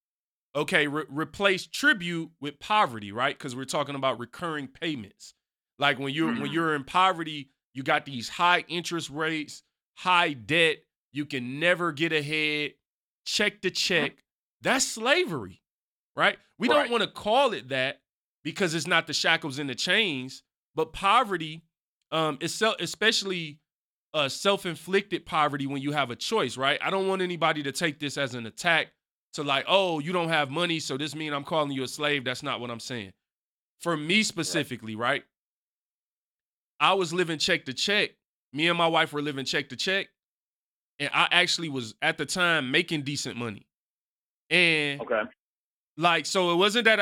okay, replace tribute with poverty, right? Because we're talking about recurring payments. Like when you're in poverty, you got these high interest rates, high debt. You can never get ahead. Check to check. That's slavery, right? We don't want to call it that because it's not the shackles and the chains, but poverty, especially self-inflicted poverty when you have a choice, right? I don't want anybody to take this as an attack to like, oh, you don't have money, so this means I'm calling you a slave. That's not what I'm saying. For me specifically, right? I was living check to check. Me and my wife were living check to check. And I actually was, at the time, making decent money. And so it wasn't that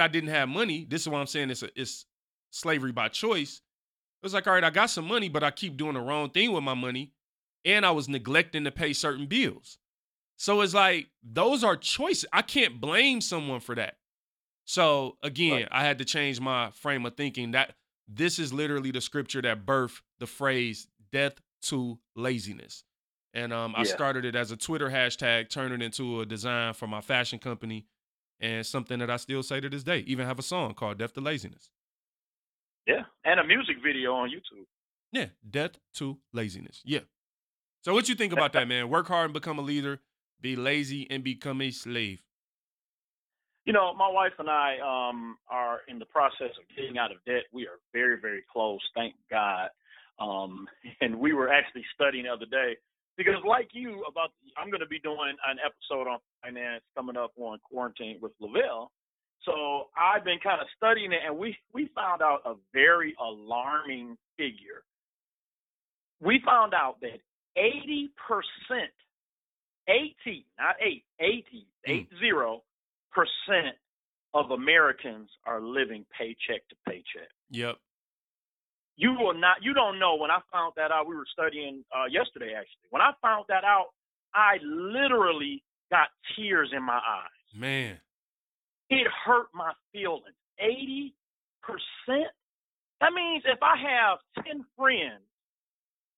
I didn't have money. This is why I'm saying it's slavery by choice. It was like, all right, I got some money, but I keep doing the wrong thing with my money. And I was neglecting to pay certain bills. So it's like, those are choices. I can't blame someone for that. So again, I had to change my frame of thinking that this is literally the scripture that birthed the phrase death to laziness. And I started it as a Twitter hashtag, turned it into a design for my fashion company, and something that I still say to this day. Even have a song called Death to Laziness. Yeah, and a music video on YouTube. Yeah, Death to Laziness. Yeah. So what you think about that, man? Work hard and become a leader. Be lazy and become a slave. My wife and I are in the process of getting out of debt. We are very, very close, thank God. And we were actually studying the other day because, like you, I'm going to be doing an episode on finance coming up on Quarantine with Lavelle. So I've been kind of studying it, and we found out a very alarming figure. We found out that 80% of Americans are living paycheck to paycheck. Yep. You don't know. When I found that out, we were studying yesterday, actually. When I found that out, I literally got tears in my eyes. Man. It hurt my feelings. 80%? That means if I have 10 friends,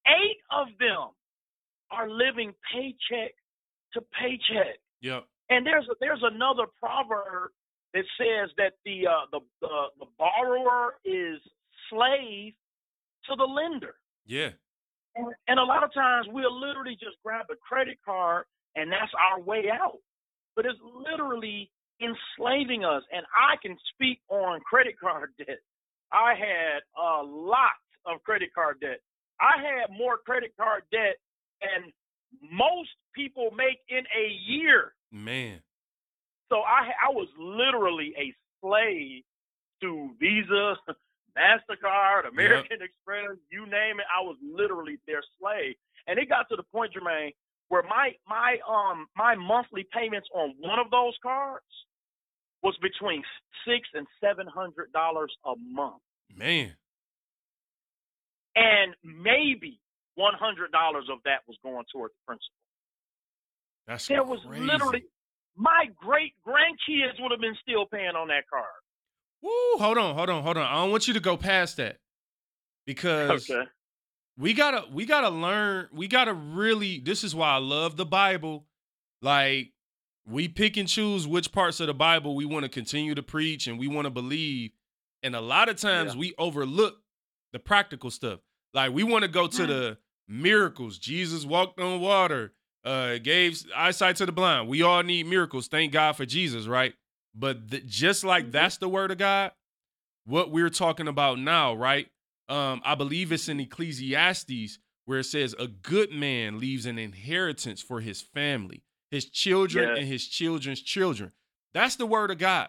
8 of them are living paycheck to paycheck. Yep. And there's another proverb that says that the borrower is slave to the lender. Yeah. And a lot of times we'll literally just grab a credit card and that's our way out. But it's literally enslaving us. And I can speak on credit card debt. I had a lot of credit card debt. I had more credit card debt than most people make in a year. Man. So I was literally a slave to Visa, MasterCard, American Express, you name it. I was literally their slave. And it got to the point, Jermaine, where my monthly payments on one of those cards was between $600 and $700 a month. Man. And maybe $100 of that was going toward the principal. That's crazy. There was literally, my great grandkids would have been still paying on that card. Woo! Hold on. I don't want you to go past that, because we gotta learn. We gotta really. This is why I love the Bible. Like, we pick and choose which parts of the Bible we want to continue to preach and we want to believe, and a lot of times we overlook the practical stuff. Like, we want to go to the miracles. Jesus walked on water, gave eyesight to the blind. We all need miracles. Thank God for Jesus, right? But just like that's the word of God, what we're talking about now, right? I believe it's in Ecclesiastes where it says a good man leaves an inheritance for his family, his children and his children's children. That's the word of God.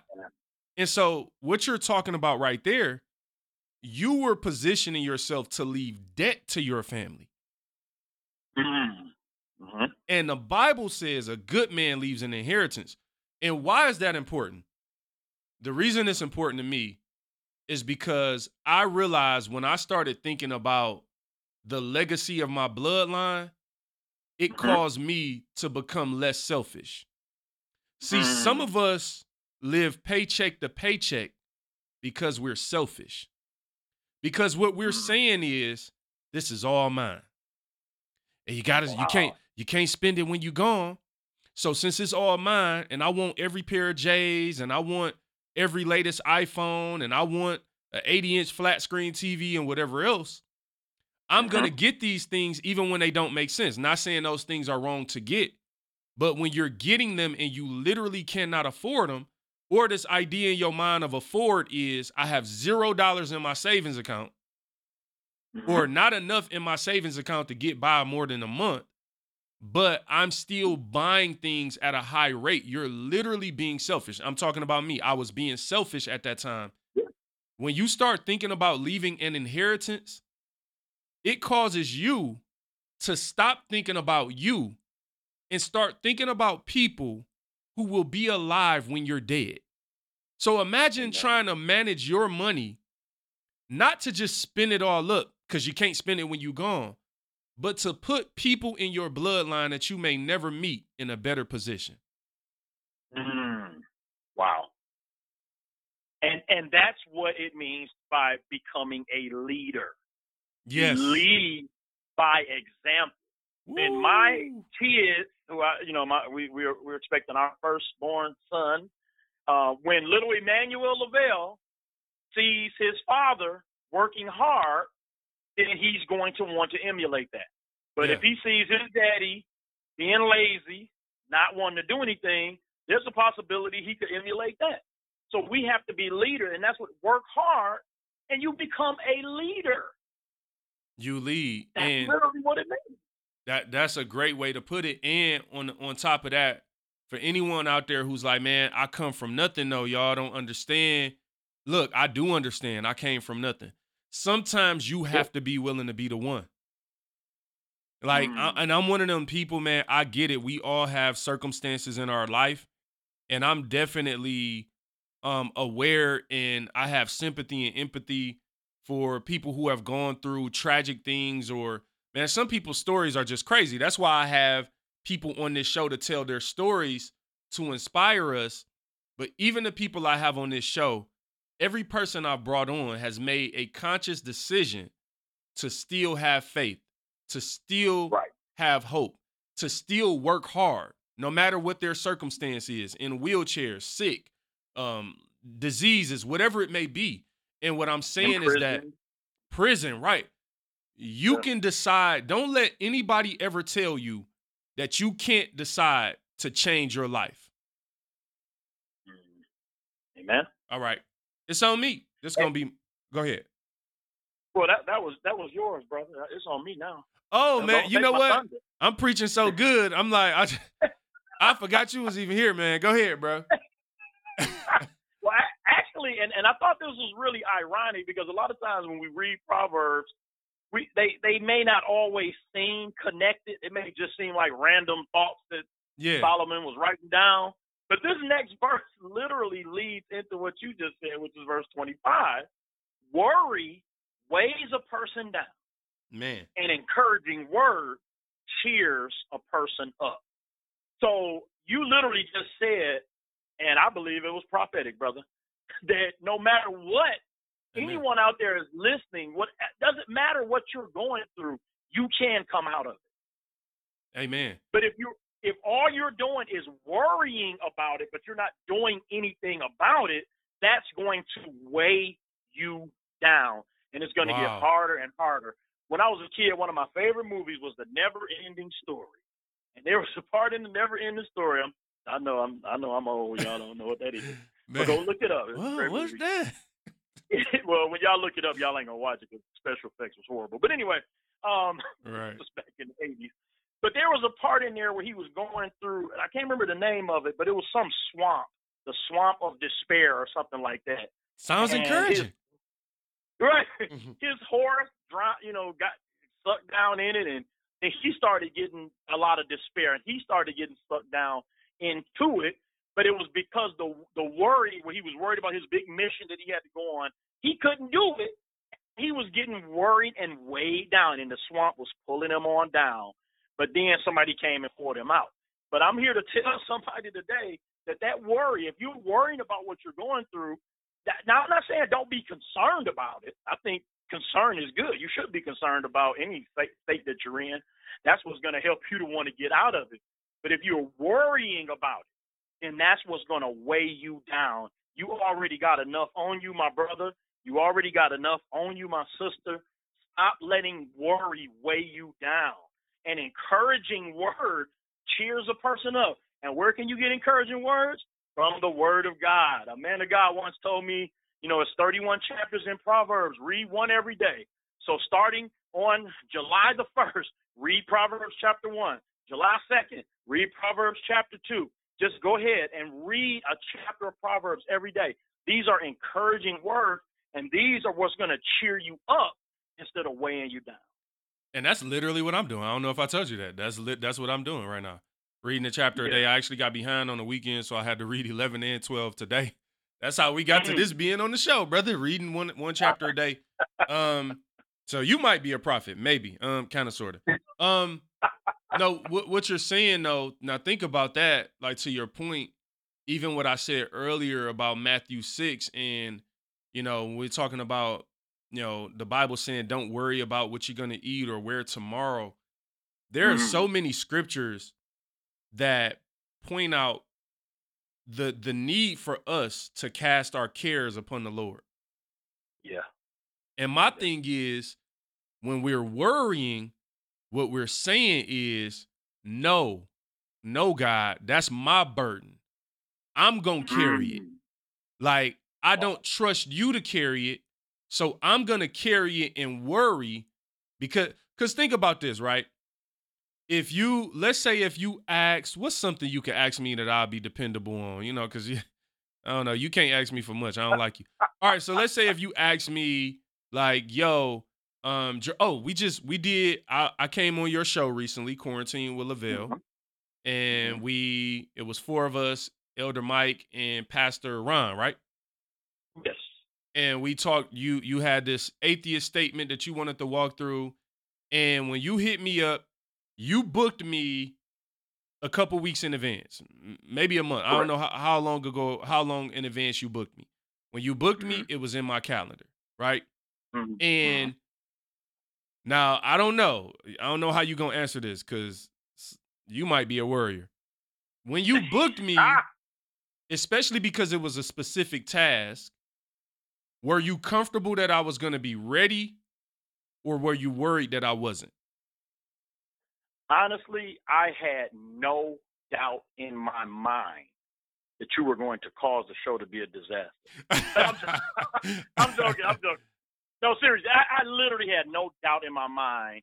And so what you're talking about right there, you were positioning yourself to leave debt to your family. Mm-hmm. And the Bible says a good man leaves an inheritance. And why is that important? The reason it's important to me is because I realized when I started thinking about the legacy of my bloodline, it caused me to become less selfish. See, some of us live paycheck to paycheck because we're selfish. Because what we're saying is, this is all mine. And you gotta, you can't spend it when you're gone. So since it's all mine, and I want every pair of J's, and I want every latest iPhone, and I want an 80-inch flat screen TV and whatever else, I'm gonna get these things even when they don't make sense. Not saying those things are wrong to get, but when you're getting them and you literally cannot afford them, or this idea in your mind of afford is, I have $0 in my savings account or not enough in my savings account to get by more than a month, but I'm still buying things at a high rate. You're literally being selfish. I'm talking about me. I was being selfish at that time. When you start thinking about leaving an inheritance, it causes you to stop thinking about you and start thinking about people who will be alive when you're dead. So imagine trying to manage your money, not to just spend it all up, because you can't spend it when you're gone, but to put people in your bloodline that you may never meet in a better position. Wow. And that's what it means by becoming a leader. Yes. Lead by example. Woo. And my kids, we're expecting our firstborn son. When little Emmanuel Lavelle sees his father working hard, then he's going to want to emulate that. But if he sees his daddy being lazy, not wanting to do anything, there's a possibility he could emulate that. So we have to be leader, and that's what work hard, and you become a leader. You lead. That's literally what it means. That's a great way to put it. And on top of that, for anyone out there who's like, man, I come from nothing though, y'all don't understand. Look, I do understand. I came from nothing. Sometimes you have to be willing to be the one. Like, I'm one of them people, man, I get it. We all have circumstances in our life, and I'm definitely aware, and I have sympathy and empathy for people who have gone through tragic things, or man, some people's stories are just crazy. That's why I have people on this show to tell their stories to inspire us. But even the people I have on this show, every person I've brought on has made a conscious decision to still have faith, to still have hope, to still work hard, no matter what their circumstance is, in wheelchairs, sick, diseases, whatever it may be. And what I'm saying is that prison, right? You can decide. Don't let anybody ever tell you that you can't decide to change your life. Amen. All right. It's on me. This going to be. Go ahead. Well, that was yours, brother. It's on me now. Oh, now, man. You know what? Thunder. I'm preaching so good. I'm like, I forgot you was even here, man. Go ahead, bro. Well, actually, and I thought this was really ironic, because a lot of times when we read Proverbs, they may not always seem connected. It may just seem like random thoughts that Solomon was writing down. But this next verse literally leads into what you just said, which is verse 25. Worry weighs a person down. Man. An encouraging word cheers a person up. So you literally just said, and I believe it was prophetic, brother, that no matter what, amen, anyone out there is listening, what doesn't matter what you're going through, you can come out of it. Amen. But if all you're doing is worrying about it, but you're not doing anything about it, that's going to weigh you down, and it's going to get harder and harder. When I was a kid, one of my favorite movies was The Never Ending Story, and there was a part in The Never Ending Story. I know I'm old. Y'all don't know what that is, but go look it up. What's that? Well, when y'all look it up, y'all ain't gonna watch it because special effects was horrible. But anyway, right, just back in the 80s. But there was a part in there where he was going through, and I can't remember the name of it, but it was some swamp, the swamp of despair or something like that. Sounds encouraging. His horse, got sucked down in it, and he started getting a lot of despair, and he started getting sucked down into it. But it was because the worry, where he was worried about his big mission that he had to go on, he couldn't do it. He was getting worried and weighed down, and the swamp was pulling him on down. But then somebody came and poured him out. But I'm here to tell somebody today that worry, if you're worrying about what you're going through, now I'm not saying don't be concerned about it. I think concern is good. You should be concerned about any state that you're in. That's what's going to help you to want to get out of it. But if you're worrying about it, then that's what's going to weigh you down. You already got enough on you, my brother. You already got enough on you, my sister. Stop letting worry weigh you down. An encouraging word cheers a person up. And where can you get encouraging words? From the word of God. A man of God once told me, it's 31 chapters in Proverbs. Read one every day. So starting on July the 1st, read Proverbs chapter 1. July 2nd, read Proverbs chapter 2. Just go ahead and read a chapter of Proverbs every day. These are encouraging words, and these are what's going to cheer you up instead of weighing you down. And that's literally what I'm doing. I don't know if I told you that. That's what I'm doing right now. Reading a chapter a day. I actually got behind on the weekend, so I had to read 11 and 12 today. That's how we got to this being on the show, brother. Reading one chapter a day. So you might be a prophet, maybe. Kind of, sort of. No, what you're saying, though, now think about that. Like, to your point, even what I said earlier about Matthew 6, and, we're talking about, the Bible saying don't worry about what you're going to eat or wear tomorrow. There are so many scriptures that point out the need for us to cast our cares upon the Lord. Yeah. And my thing is, when we're worrying, what we're saying is, no, God, that's my burden. I'm going to carry it. Like, I don't trust you to carry it, so I'm going to carry it and worry because think about this, right? If you ask, what's something you can ask me that I'll be dependable on? Because I don't know, you can't ask me for much. I don't like you. All right, so let's say if you ask me, like, yo, I came on your show recently, Quarantine with Lavelle, and it was four of us, Elder Mike and Pastor Ron, right? Yes. And we talked. You had this atheist statement that you wanted to walk through, and when you hit me up, you booked me a couple weeks in advance, maybe a month. Correct. I don't know how long in advance you booked me. When you booked me, it was in my calendar, right? And now I don't know how you're going to answer this, because you might be a worrier. When you booked me, especially because it was a specific task, were you comfortable that I was going to be ready, or were you worried that I wasn't? Honestly, I had no doubt in my mind that you were going to cause the show to be a disaster. I'm joking. No, seriously, I literally had no doubt in my mind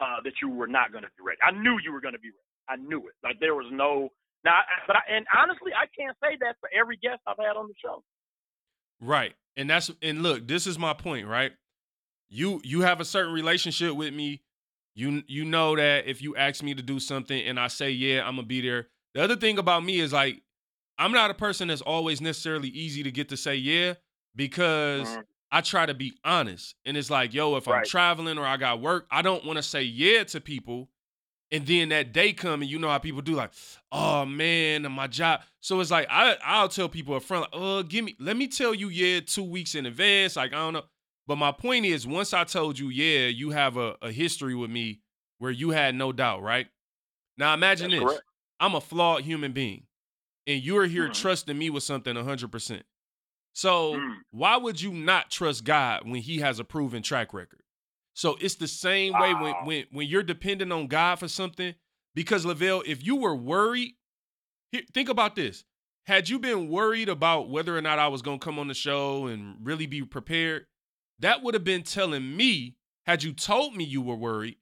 that you were not going to be ready. I knew you were going to be ready. I knew it. Like, there was no. And honestly, I can't say that for every guest I've had on the show. Right, and look, this is my point, right? You have a certain relationship with me. You know that if you ask me to do something and I say, yeah, I'm going to be there. The other thing about me is, like, I'm not a person that's always necessarily easy to get to say yeah, because I try to be honest. And it's like, yo, if I'm traveling or I got work, I don't want to say yeah to people. And then that day come and you know how people do, like, oh man, my job. So it's like, I'll tell people up front, like, let me tell you yeah 2 weeks in advance. Like, I don't know. But my point is, once I told you, yeah, you have a history with me where you had no doubt, right? Now, imagine That's this. Correct. I'm a flawed human being, and you're here trusting me with something 100%. So why would you not trust God when he has a proven track record? So it's the same way when you're dependent on God for something. Because, Lavelle, if you were worried, think about this. Had you been worried about whether or not I was going to come on the show and really be prepared, that would have been telling me, had you told me you were worried,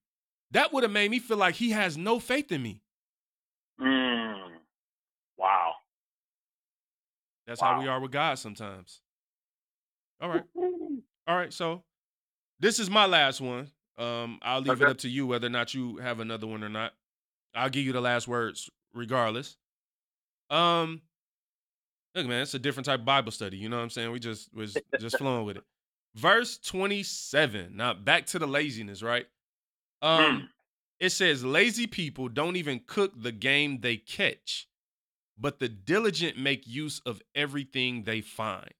that would have made me feel like he has no faith in me. Wow. That's how we are with God sometimes. All right. All right. So this is my last one. I'll leave it up to you whether or not you have another one or not. I'll give you the last words regardless. Look, man, it's a different type of Bible study. You know what I'm saying? We're just flowing with it. Verse 27. Now back to the laziness, right? It says, lazy people don't even cook the game they catch, but the diligent make use of everything they find.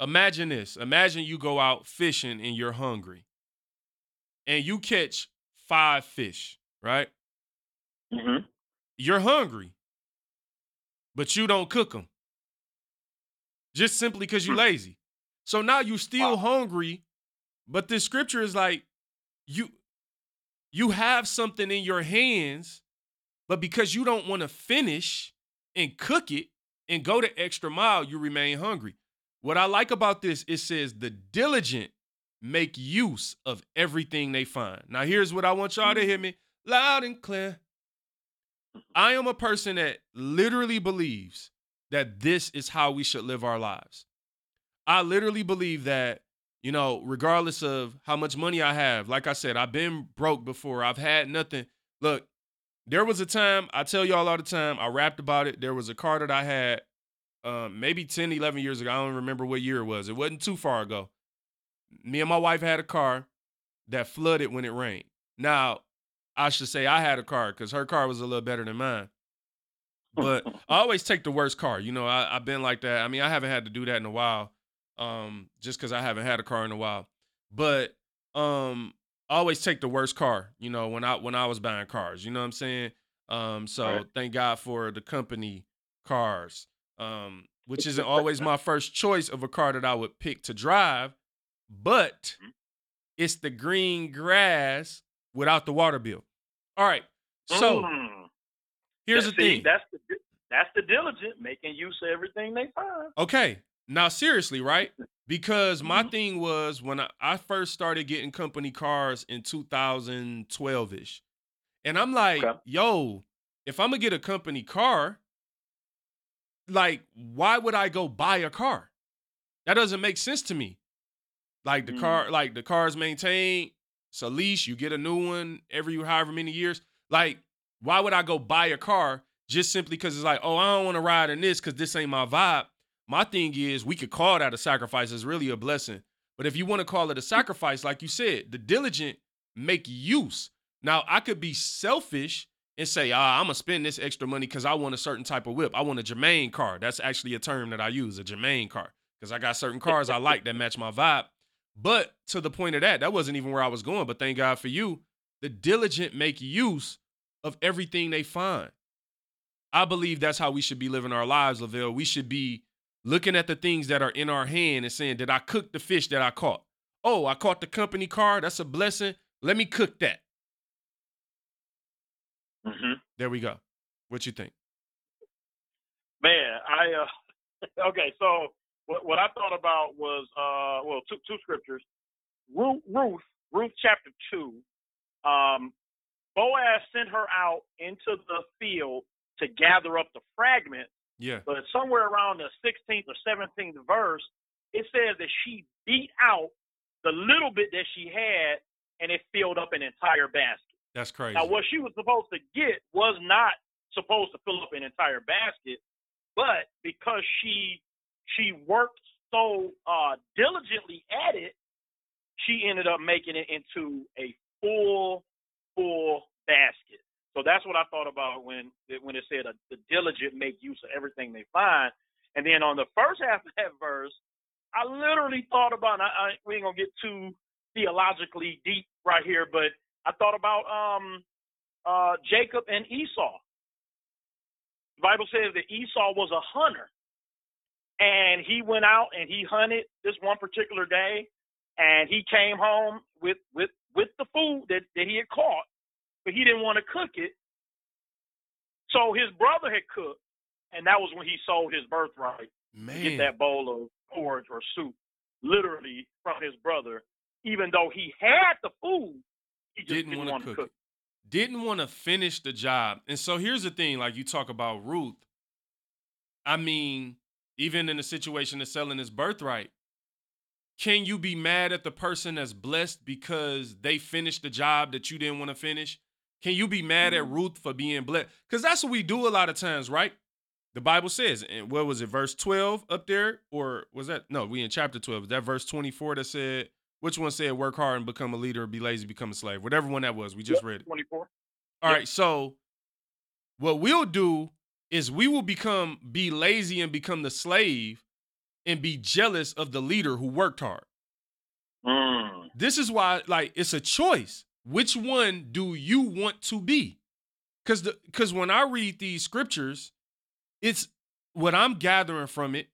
Imagine this. Imagine you go out fishing and you're hungry and you catch 5 fish, right? Mm-hmm. You're hungry, but you don't cook them just simply because you're lazy. So now you still hungry, but this scripture is like, you have something in your hands, but because you don't want to finish and cook it and go the extra mile, you remain hungry. What I like about this, it says the diligent make use of everything they find. Now, here's what I want y'all to hear me loud and clear. I am a person that literally believes that this is how we should live our lives. I literally believe that, you know, regardless of how much money I have, like I said, I've been broke before. I've had nothing. Look, there was a time, I tell y'all all the time, I rapped about it. There was a car that I had maybe 10, 11 years ago. I don't remember what year it was. It wasn't too far ago. Me and my wife had a car that flooded when it rained. Now, I should say I had a car because her car was a little better than mine. But I always take the worst car. You know, I've been like that. I mean, I haven't had to do that in a while. Just because I haven't had a car in a while, but I always take the worst car, you know, when I was buying cars, you know what I'm saying? So thank God for the company cars, which isn't always my first choice of a car that I would pick to drive, but it's the green grass without the water bill. All right, so here's the thing. That's the diligent making use of everything they find. Okay. Now, seriously, right? Because my thing was when I first started getting company cars in 2012-ish. And I'm like, yo, if I'm going to get a company car, like, why would I go buy a car? That doesn't make sense to me. Like, the car's maintained. It's a lease. You get a new one every however many years. Like, why would I go buy a car just simply because it's like, oh, I don't want to ride in this because this ain't my vibe? My thing is, we could call that a sacrifice. It's really a blessing. But if you want to call it a sacrifice, like you said, the diligent make use. Now, I could be selfish and say, I'm going to spend this extra money because I want a certain type of whip. I want a Jermaine car. That's actually a term that I use, a Jermaine car, because I got certain cars I like that match my vibe. But to the point of that wasn't even where I was going. But thank God for you. The diligent make use of everything they find. I believe that's how we should be living our lives, Lavelle. We should be looking at the things that are in our hand and saying, did I cook the fish that I caught? Oh, I caught the company car. That's a blessing. Let me cook that. There we go. What you think? Man, okay. So what I thought about was, two scriptures. Ruth chapter 2. Boaz sent her out into the field to gather up the fragments. Yeah. But somewhere around the 16th or 17th verse, it says that she beat out the little bit that she had, and it filled up an entire basket. That's crazy. Now, what she was supposed to get was not supposed to fill up an entire basket, but because she worked so diligently at it, she ended up making it into a full basket. So that's what I thought about when it said the diligent make use of everything they find. And then on the first half of that verse, I literally thought about, we ain't gonna get too theologically deep right here, but I thought about Jacob and Esau. The Bible says that Esau was a hunter, and he went out and he hunted this one particular day, and he came home with the food that he had caught, but he didn't want to cook it. So his brother had cooked, and that was when he sold his birthright to get that bowl of porridge or soup, literally from his brother, even though he had the food, he just didn't want to cook it. Didn't want to finish the job. And so here's the thing, like you talk about Ruth. I mean, even in the situation of selling his birthright, can you be mad at the person that's blessed because they finished the job that you didn't want to finish? Can you be mad at Ruth for being blessed? Because that's what we do a lot of times, right? The Bible says, and what was it, verse 12 up there? Or was that? No, we in chapter 12. Was that verse 24 that said, which one said work hard and become a leader, or be lazy, become a slave? Whatever one that was, we just read it. 24. All right, so what we'll do is we will be lazy and become the slave and be jealous of the leader who worked hard. Mm. This is why, like, it's a choice. Which one do you want to be? Because when I read these scriptures, it's what I'm gathering from it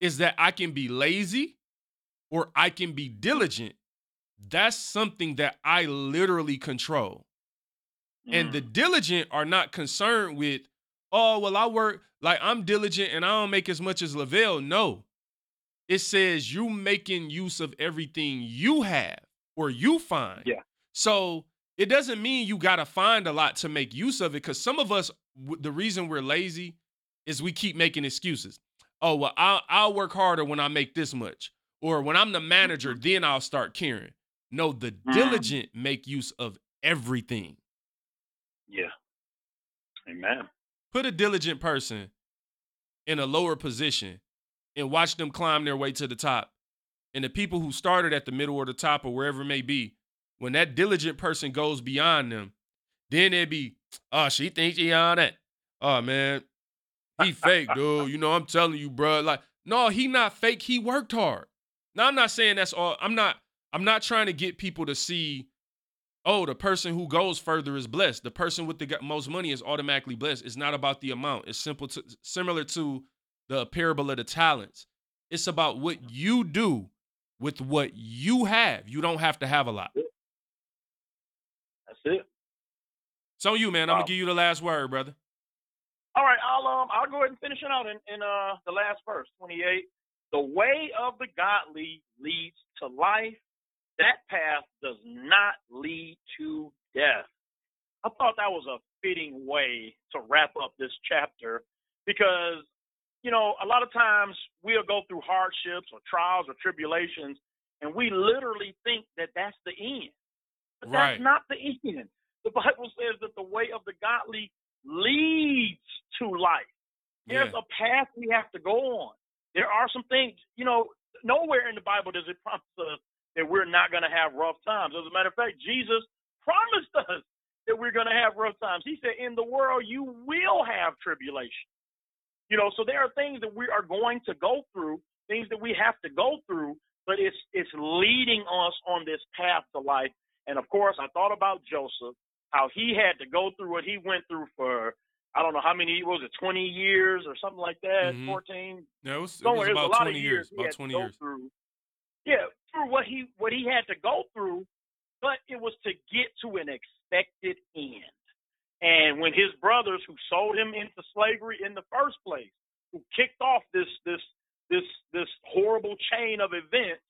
is that I can be lazy or I can be diligent. That's something that I literally control. Mm. And the diligent are not concerned with, oh, well, I work, like I'm diligent and I don't make as much as Lavelle. No, it says you making use of everything you have or you find. Yeah. So it doesn't mean you got to find a lot to make use of it, because some of us, the reason we're lazy is we keep making excuses. Oh, well, I'll work harder when I make this much, or when I'm the manager, then I'll start caring. No, the diligent make use of everything. Yeah. Amen. Put a diligent person in a lower position and watch them climb their way to the top. And the people who started at the middle or the top or wherever it may be, when that diligent person goes beyond them, then they'd be, oh, she thinks she on that. Oh, man, he fake, dude. You know, I'm telling you, bro. Like, no, he not fake. He worked hard. Now, I'm not saying that's all. I'm not trying to get people to see, oh, the person who goes further is blessed. The person with the most money is automatically blessed. It's not about the amount. It's similar to the parable of the talents. It's about what you do with what you have. You don't have to have a lot. That's it. So you, man, I'm going to give you the last word, brother. All right. I'll go ahead and finish it out in the last verse, 28. The way of the godly leads to life. That path does not lead to death. I thought that was a fitting way to wrap up this chapter, because, you know, a lot of times we'll go through hardships or trials or tribulations, and we literally think that that's the end. But that's not the end. The Bible says that the way of the godly leads to life. There's a path we have to go on. There are some things, you know, nowhere in the Bible does it promise us that we're not going to have rough times. As a matter of fact, Jesus promised us that we're going to have rough times. He said, in the world, you will have tribulation. You know, so there are things that we are going to go through, things that we have to go through, but it's leading us on this path to life. And, of course, I thought about Joseph, how he had to go through what he went through for, I don't know how many, was it 20 years or something like that, 14? No, it was about 20 years. About 20 years. Yeah, through what he had to go through, but it was to get to an expected end. And when his brothers, who sold him into slavery in the first place, who kicked off this horrible chain of events,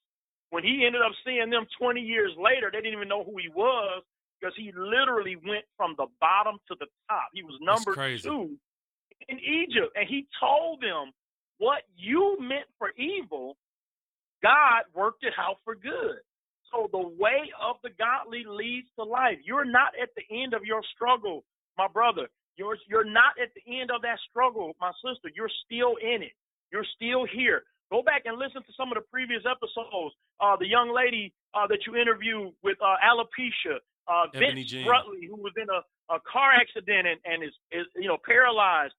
when he ended up seeing them 20 years later, they didn't even know who he was, because he literally went from the bottom to the top. He was number two in Egypt, and he told them, what you meant for evil, God worked it out for good. So the way of the godly leads to life. You're not at the end of your struggle, my brother. You're not at the end of that struggle, my sister. You're still in it. You're still here. Go back and listen to some of the previous episodes. The young lady that you interviewed with alopecia, Vince Brutley, who was in a car accident and is paralyzed.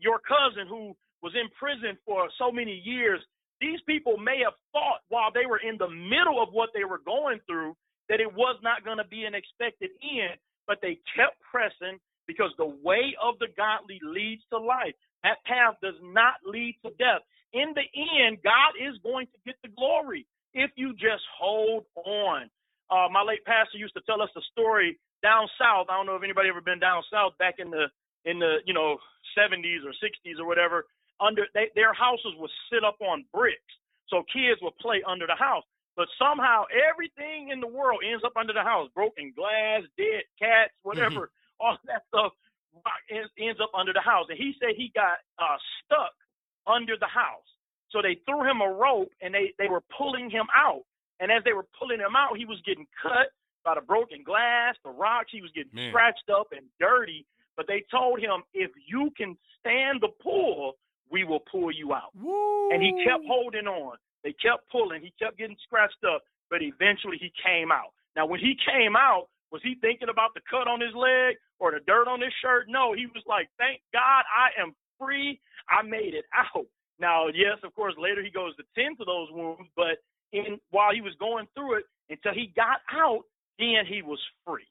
Your cousin who was in prison for so many years. These people may have thought while they were in the middle of what they were going through that it was not going to be an expected end, but they kept pressing because the way of the godly leads to life. That path does not lead to death. In the end, God is going to get the glory if you just hold on. My late pastor used to tell us a story down south. I don't know if anybody ever been down south back in the 70s or 60s or whatever. Their houses would sit up on bricks, so kids would play under the house. But somehow everything in the world ends up under the house. Broken glass, dead cats, whatever, all that stuff ends up under the house. And he said he got stuck under the house. So they threw him a rope, and they were pulling him out. And as they were pulling him out, he was getting cut by the broken glass, the rocks. He was getting scratched up and dirty. But they told him, if you can stand the pull, we will pull you out. Woo. And he kept holding on. They kept pulling. He kept getting scratched up, but eventually he came out. Now, when he came out, was he thinking about the cut on his leg or the dirt on his shirt? No, he was like, thank God I am free. I made it out. Now, yes, of course, later he goes to tend to those wounds, but while he was going through it, until he got out, then he was free.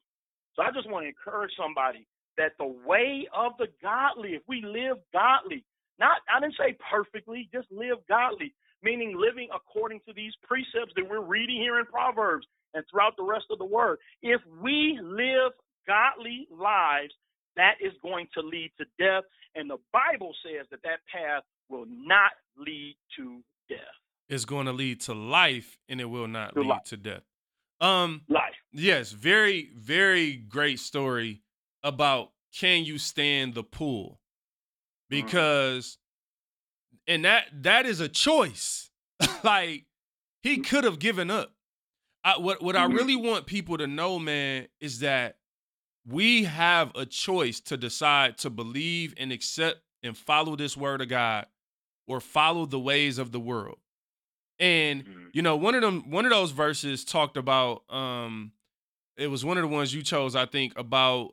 So I just want to encourage somebody that the way of the godly, if we live godly, I didn't say perfectly, just live godly, meaning living according to these precepts that we're reading here in Proverbs and throughout the rest of the word. If we live godly lives, that is going to lead to death. And the Bible says that path will not lead to death. It's going to lead to life, and it will not lead to death. Life. Yes, very, very great story about can you stand the pull? Because, and that is a choice. Like, he could have given up. What I really want people to know, man, is that we have a choice to decide to believe and accept and follow this word of God or follow the ways of the world. And, one of those verses talked about, it was one of the ones you chose, I think, about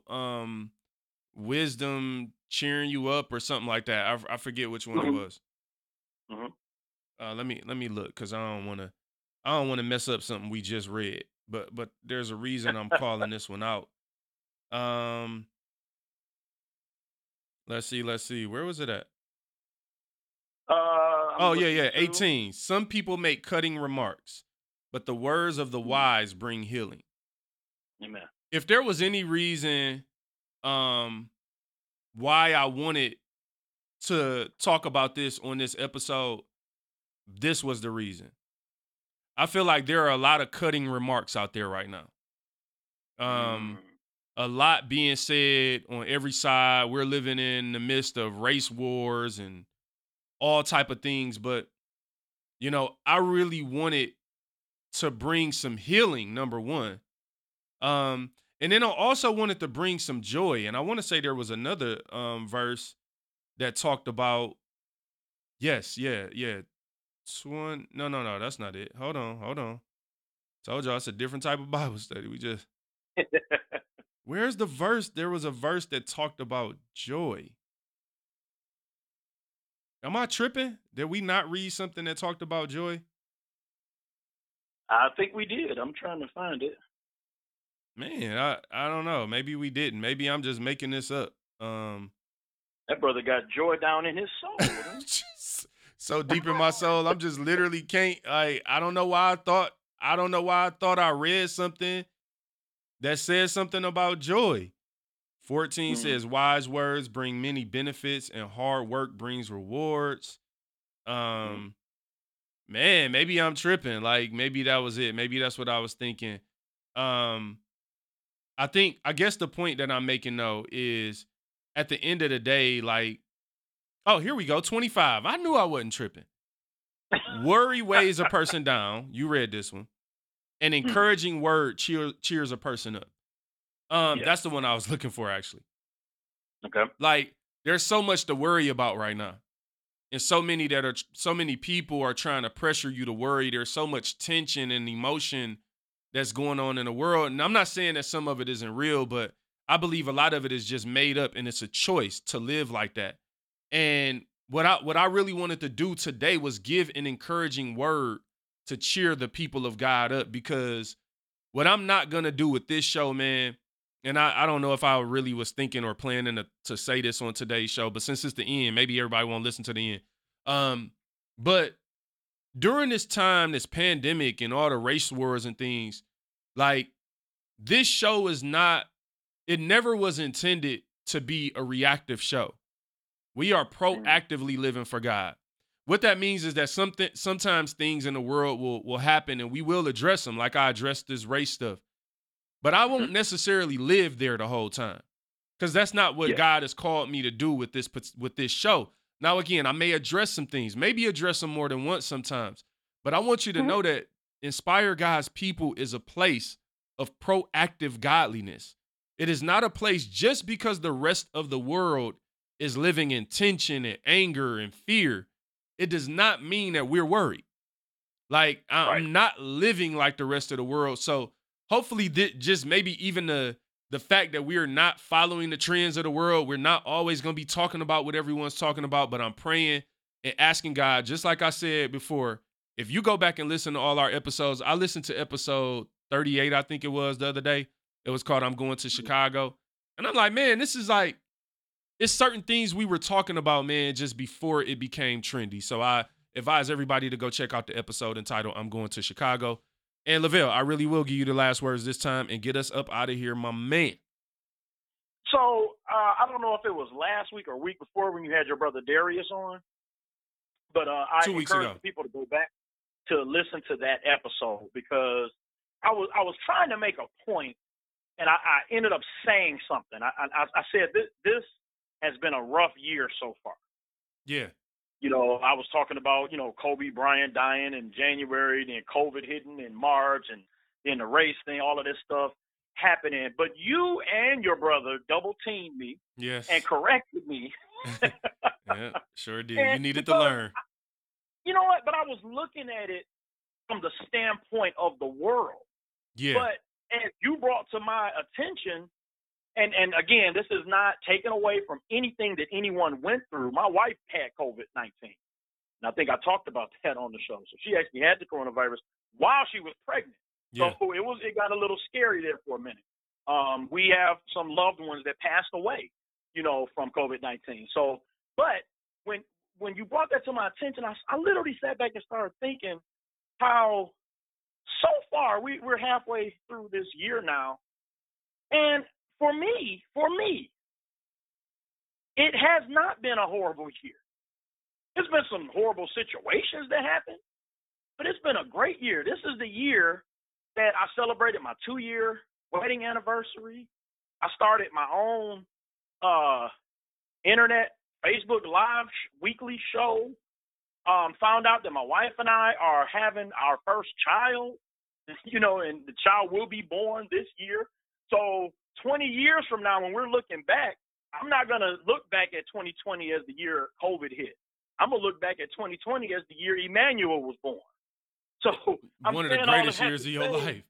wisdom cheering you up or something like that. I forget which one it was. Let me look, because I don't want to mess up something we just read. But there's a reason I'm calling this one out. Let's see. Where was it at? Yeah. 18. Some people make cutting remarks, but the words of the wise bring healing. Amen. If there was any reason, why I wanted to talk about this on this episode, this was the reason. I feel like there are a lot of cutting remarks out there right now. A lot being said on every side. We're living in the midst of race wars and all type of things. But, I really wanted to bring some healing, number one. And then I also wanted to bring some joy. And I want to say there was another verse that talked about, No, that's not it. Hold on. Told y'all it's a different type of Bible study. Where's the verse? There was a verse that talked about joy. Am I tripping? Did we not read something that talked about joy? I think we did. I'm trying to find it. Man, I don't know. Maybe we didn't. Maybe I'm just making this up. That brother got joy down in his soul. So deep in my soul, I'm just literally can't. I don't know why I thought. I don't know why I thought I read something that says something about joy. 14 says, "Wise words bring many benefits, and hard work brings rewards." Man, maybe I'm tripping. Like maybe that was it. Maybe that's what I was thinking. I guess the point that I'm making, though, is at the end of the day, like, oh, here we go, 25. I knew I wasn't tripping. Worry weighs a person down. You read this one. An encouraging word cheers a person up. That's the one I was looking for, actually. Okay. Like, there's so much to worry about right now. And so many people are trying to pressure you to worry. There's so much tension and emotion that's going on in the world. And I'm not saying that some of it isn't real, but I believe a lot of it is just made up, and it's a choice to live like that. And what I really wanted to do today was give an encouraging word to cheer the people of God up, because what I'm not going to do with this show, man, and I don't know if I really was thinking or planning to say this on today's show, but since it's the end, maybe everybody won't listen to the end. But during this time, this pandemic and all the race wars and things, like, this show is not, it never was intended to be a reactive show. We are proactively living for God. What that means is that sometimes things in the world will happen, and we will address them, like I addressed this race stuff. But I won't necessarily live there the whole time, because that's not what God has called me to do with this show. Now, again, I may address some things, maybe address them more than once sometimes. But I want you to know that Inspire God's People is a place of proactive godliness. It is not a place just because the rest of the world is living in tension and anger and fear. It does not mean that we're worried. Like, I'm not living like the rest of the world. So hopefully just maybe even the fact that we are not following the trends of the world, we're not always going to be talking about what everyone's talking about, but I'm praying and asking God, just like I said before, if you go back and listen to all our episodes, I listened to episode 38, I think it was, the other day. It was called I'm Going to Chicago. And I'm like, man, this is like, it's certain things we were talking about, man, just before it became trendy. So I advise everybody to go check out the episode entitled I'm Going to Chicago. And Lavelle, I really will give you the last words this time and get us up out of here, my man. So I don't know if it was last week or week before when you had your brother Darius on, but I encourage people to go back to listen to that episode, because I was trying to make a point, and I ended up saying something. I said this has been a rough year so far. Yeah. You know, I was talking about, you know, Kobe Bryant dying in January, then COVID hitting in March, and then the race thing, all of this stuff happening. But you and your brother double-teamed me and corrected me. Yeah, sure did. You needed to learn. You know what? But I was looking at it from the standpoint of the world. Yeah. But as you brought to my attention, And again, this is not taken away from anything that anyone went through. My wife had COVID-19, and I think I talked about that on the show. So she actually had the coronavirus while she was pregnant. Yeah. So it got a little scary there for a minute. We have some loved ones that passed away, you know, from COVID-19. So, but when you brought that to my attention, I literally sat back and started thinking how so far we're halfway through this year now, and For me, it has not been a horrible year. There's been some horrible situations that happened, but it's been a great year. This is the year that I celebrated my 2-year wedding anniversary. I started my own internet Facebook Live weekly show. Found out that my wife and I are having our first child, you know, and the child will be born this year. So 20 years from now, when we're looking back, I'm not going to look back at 2020 as the year COVID hit. I'm going to look back at 2020 as the year Emmanuel was born. So I'm one of the greatest years of your life.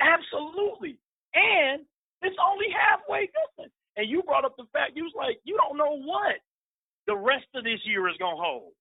Absolutely. And it's only halfway done. And you brought up the fact, you was like, you don't know what the rest of this year is going to hold.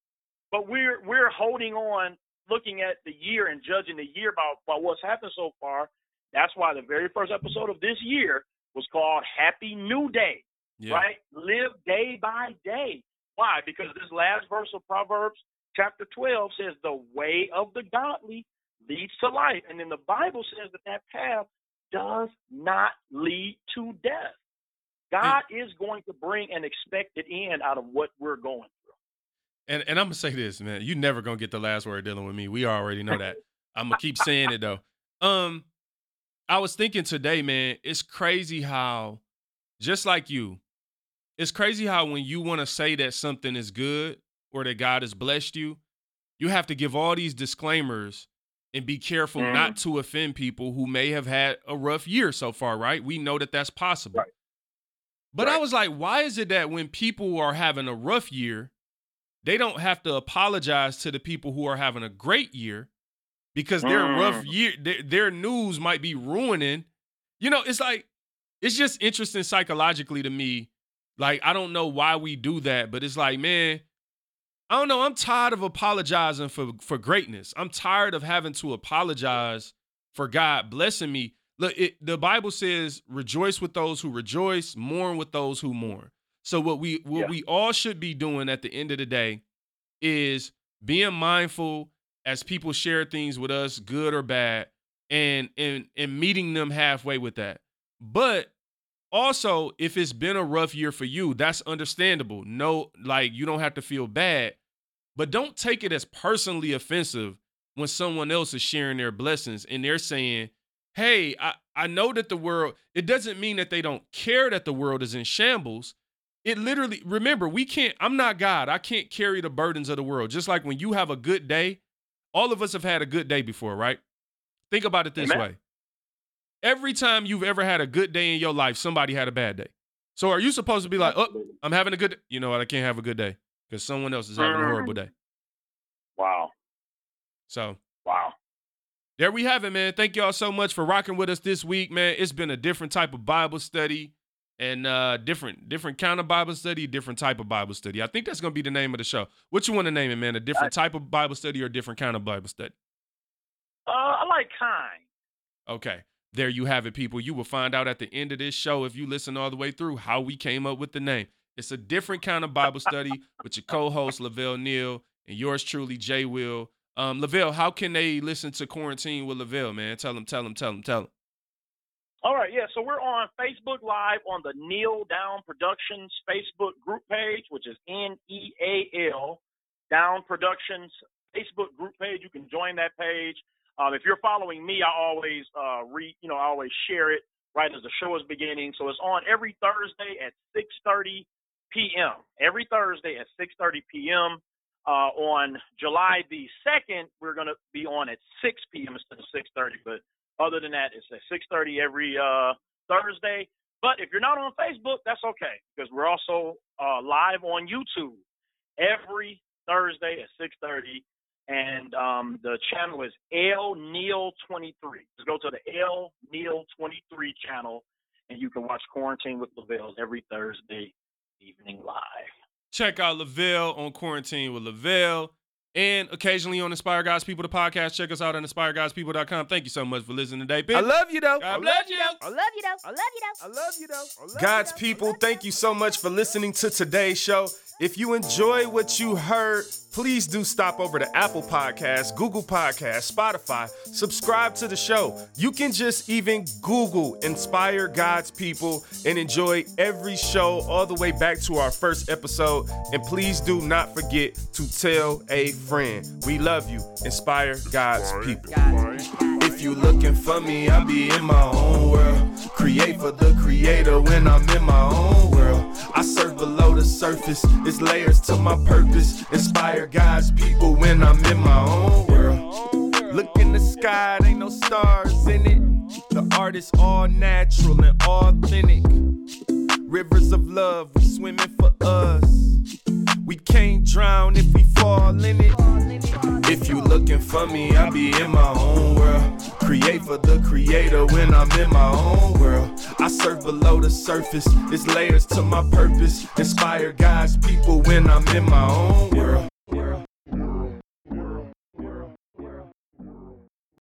But we're holding on, looking at the year and judging the year by what's happened so far. That's why the very first episode of this year was called Happy New Day, right? Live day by day. Why? Because this last verse of Proverbs chapter 12 says the way of the godly leads to life. And then the Bible says that path does not lead to death. God is going to bring an expected end out of what we're going through. And I'm going to say this, man. You're never going to get the last word dealing with me. We already know that. I'm going to keep saying it, though. I was thinking today, man, it's crazy how, just like you, it's crazy how when you want to say that something is good or that God has blessed you have to give all these disclaimers and be careful not to offend people who may have had a rough year so far, right? We know that that's possible. Right. But right. I was like, why is it that when people are having a rough year, they don't have to apologize to the people who are having a great year, because their rough year, their news might be ruining. You know, it's like, it's just interesting psychologically to me. Like, I don't know why we do that, but it's like, man, I don't know. I'm tired of apologizing for greatness. I'm tired of having to apologize for God blessing me. Look, the Bible says, rejoice with those who rejoice, mourn with those who mourn. So what we all should be doing at the end of the day is being mindful as people share things with us, good or bad, and meeting them halfway with that. But also, if it's been a rough year for you, that's understandable. No, like, you don't have to feel bad, but don't take it as personally offensive when someone else is sharing their blessings and they're saying, hey, I know that the world, it doesn't mean that they don't care that the world is in shambles. It literally, remember, I'm not God. I can't carry the burdens of the world. Just like when you have a good day, all of us have had a good day before, right? Think about it this way. Every time you've ever had a good day in your life, somebody had a bad day. So are you supposed to be like, oh, I'm having a good day? You know what? I can't have a good day because someone else is having a horrible day. Wow. So. Wow. There we have it, man. Thank y'all so much for rocking with us this week, man. It's been a different type of Bible study and different kind of Bible study, different type of Bible study. I think that's going to be the name of the show. What you want to name it, man? A different type of Bible study or a different kind of Bible study? I like kind. Okay. There you have it, people. You will find out at the end of this show, if you listen all the way through, how we came up with the name. It's a different kind of Bible study with your co-host, Lavelle Neal, and yours truly, J. Will. Lavelle, how can they listen to Quarantine with Lavelle, man? Tell them. All right, yeah, so we're on Facebook Live on the Neal Down Productions Facebook group page, which is Neal Down Productions Facebook group page. You can join that page. If you're following me, I always I always share it right as the show is beginning. So it's on every Thursday at 6:30 p.m. Every Thursday at 6:30 p.m. On July the 2nd, we're going to be on at 6 p.m. instead of 6:30. But other than that, it's at 6:30 every Thursday. But if you're not on Facebook, that's okay, because we're also live on YouTube every Thursday at 6:30. And the channel is L Neal 23. Just go to the L Neal 23 channel, and you can watch Quarantine with Lavelle every Thursday evening live. Check out Lavelle on Quarantine with Lavelle, and occasionally on Inspire God's People, the podcast. Check us out on inspiregodspeople.com. Thank you so much for listening today, bitch. I love you, though. I love you, though. I love you, though. I love you, though. I love you, though. God's people, thank you so much for listening to today's show. If you enjoy what you heard, please do stop over to Apple Podcasts, Google Podcasts, Spotify. Subscribe to the show. You can just even Google Inspire God's People and enjoy every show all the way back to our first episode. And please do not forget to tell a friend. We love you. Inspire God's People. If you looking for me, I be in my own world. Create for the creator when I'm in my own world. I serve below the surface. It's layers to my purpose. Inspire God's people when I'm in my own world. Look in the sky, there ain't no stars in it. The art is all natural and authentic. Rivers of love, we swimming for us. We can't drown if we fall in it. If you looking for me, I be in my own world. Create for the creator when I'm in my own world. I serve below the surface. It's layers to my purpose. Inspire God's people when I'm in my own world.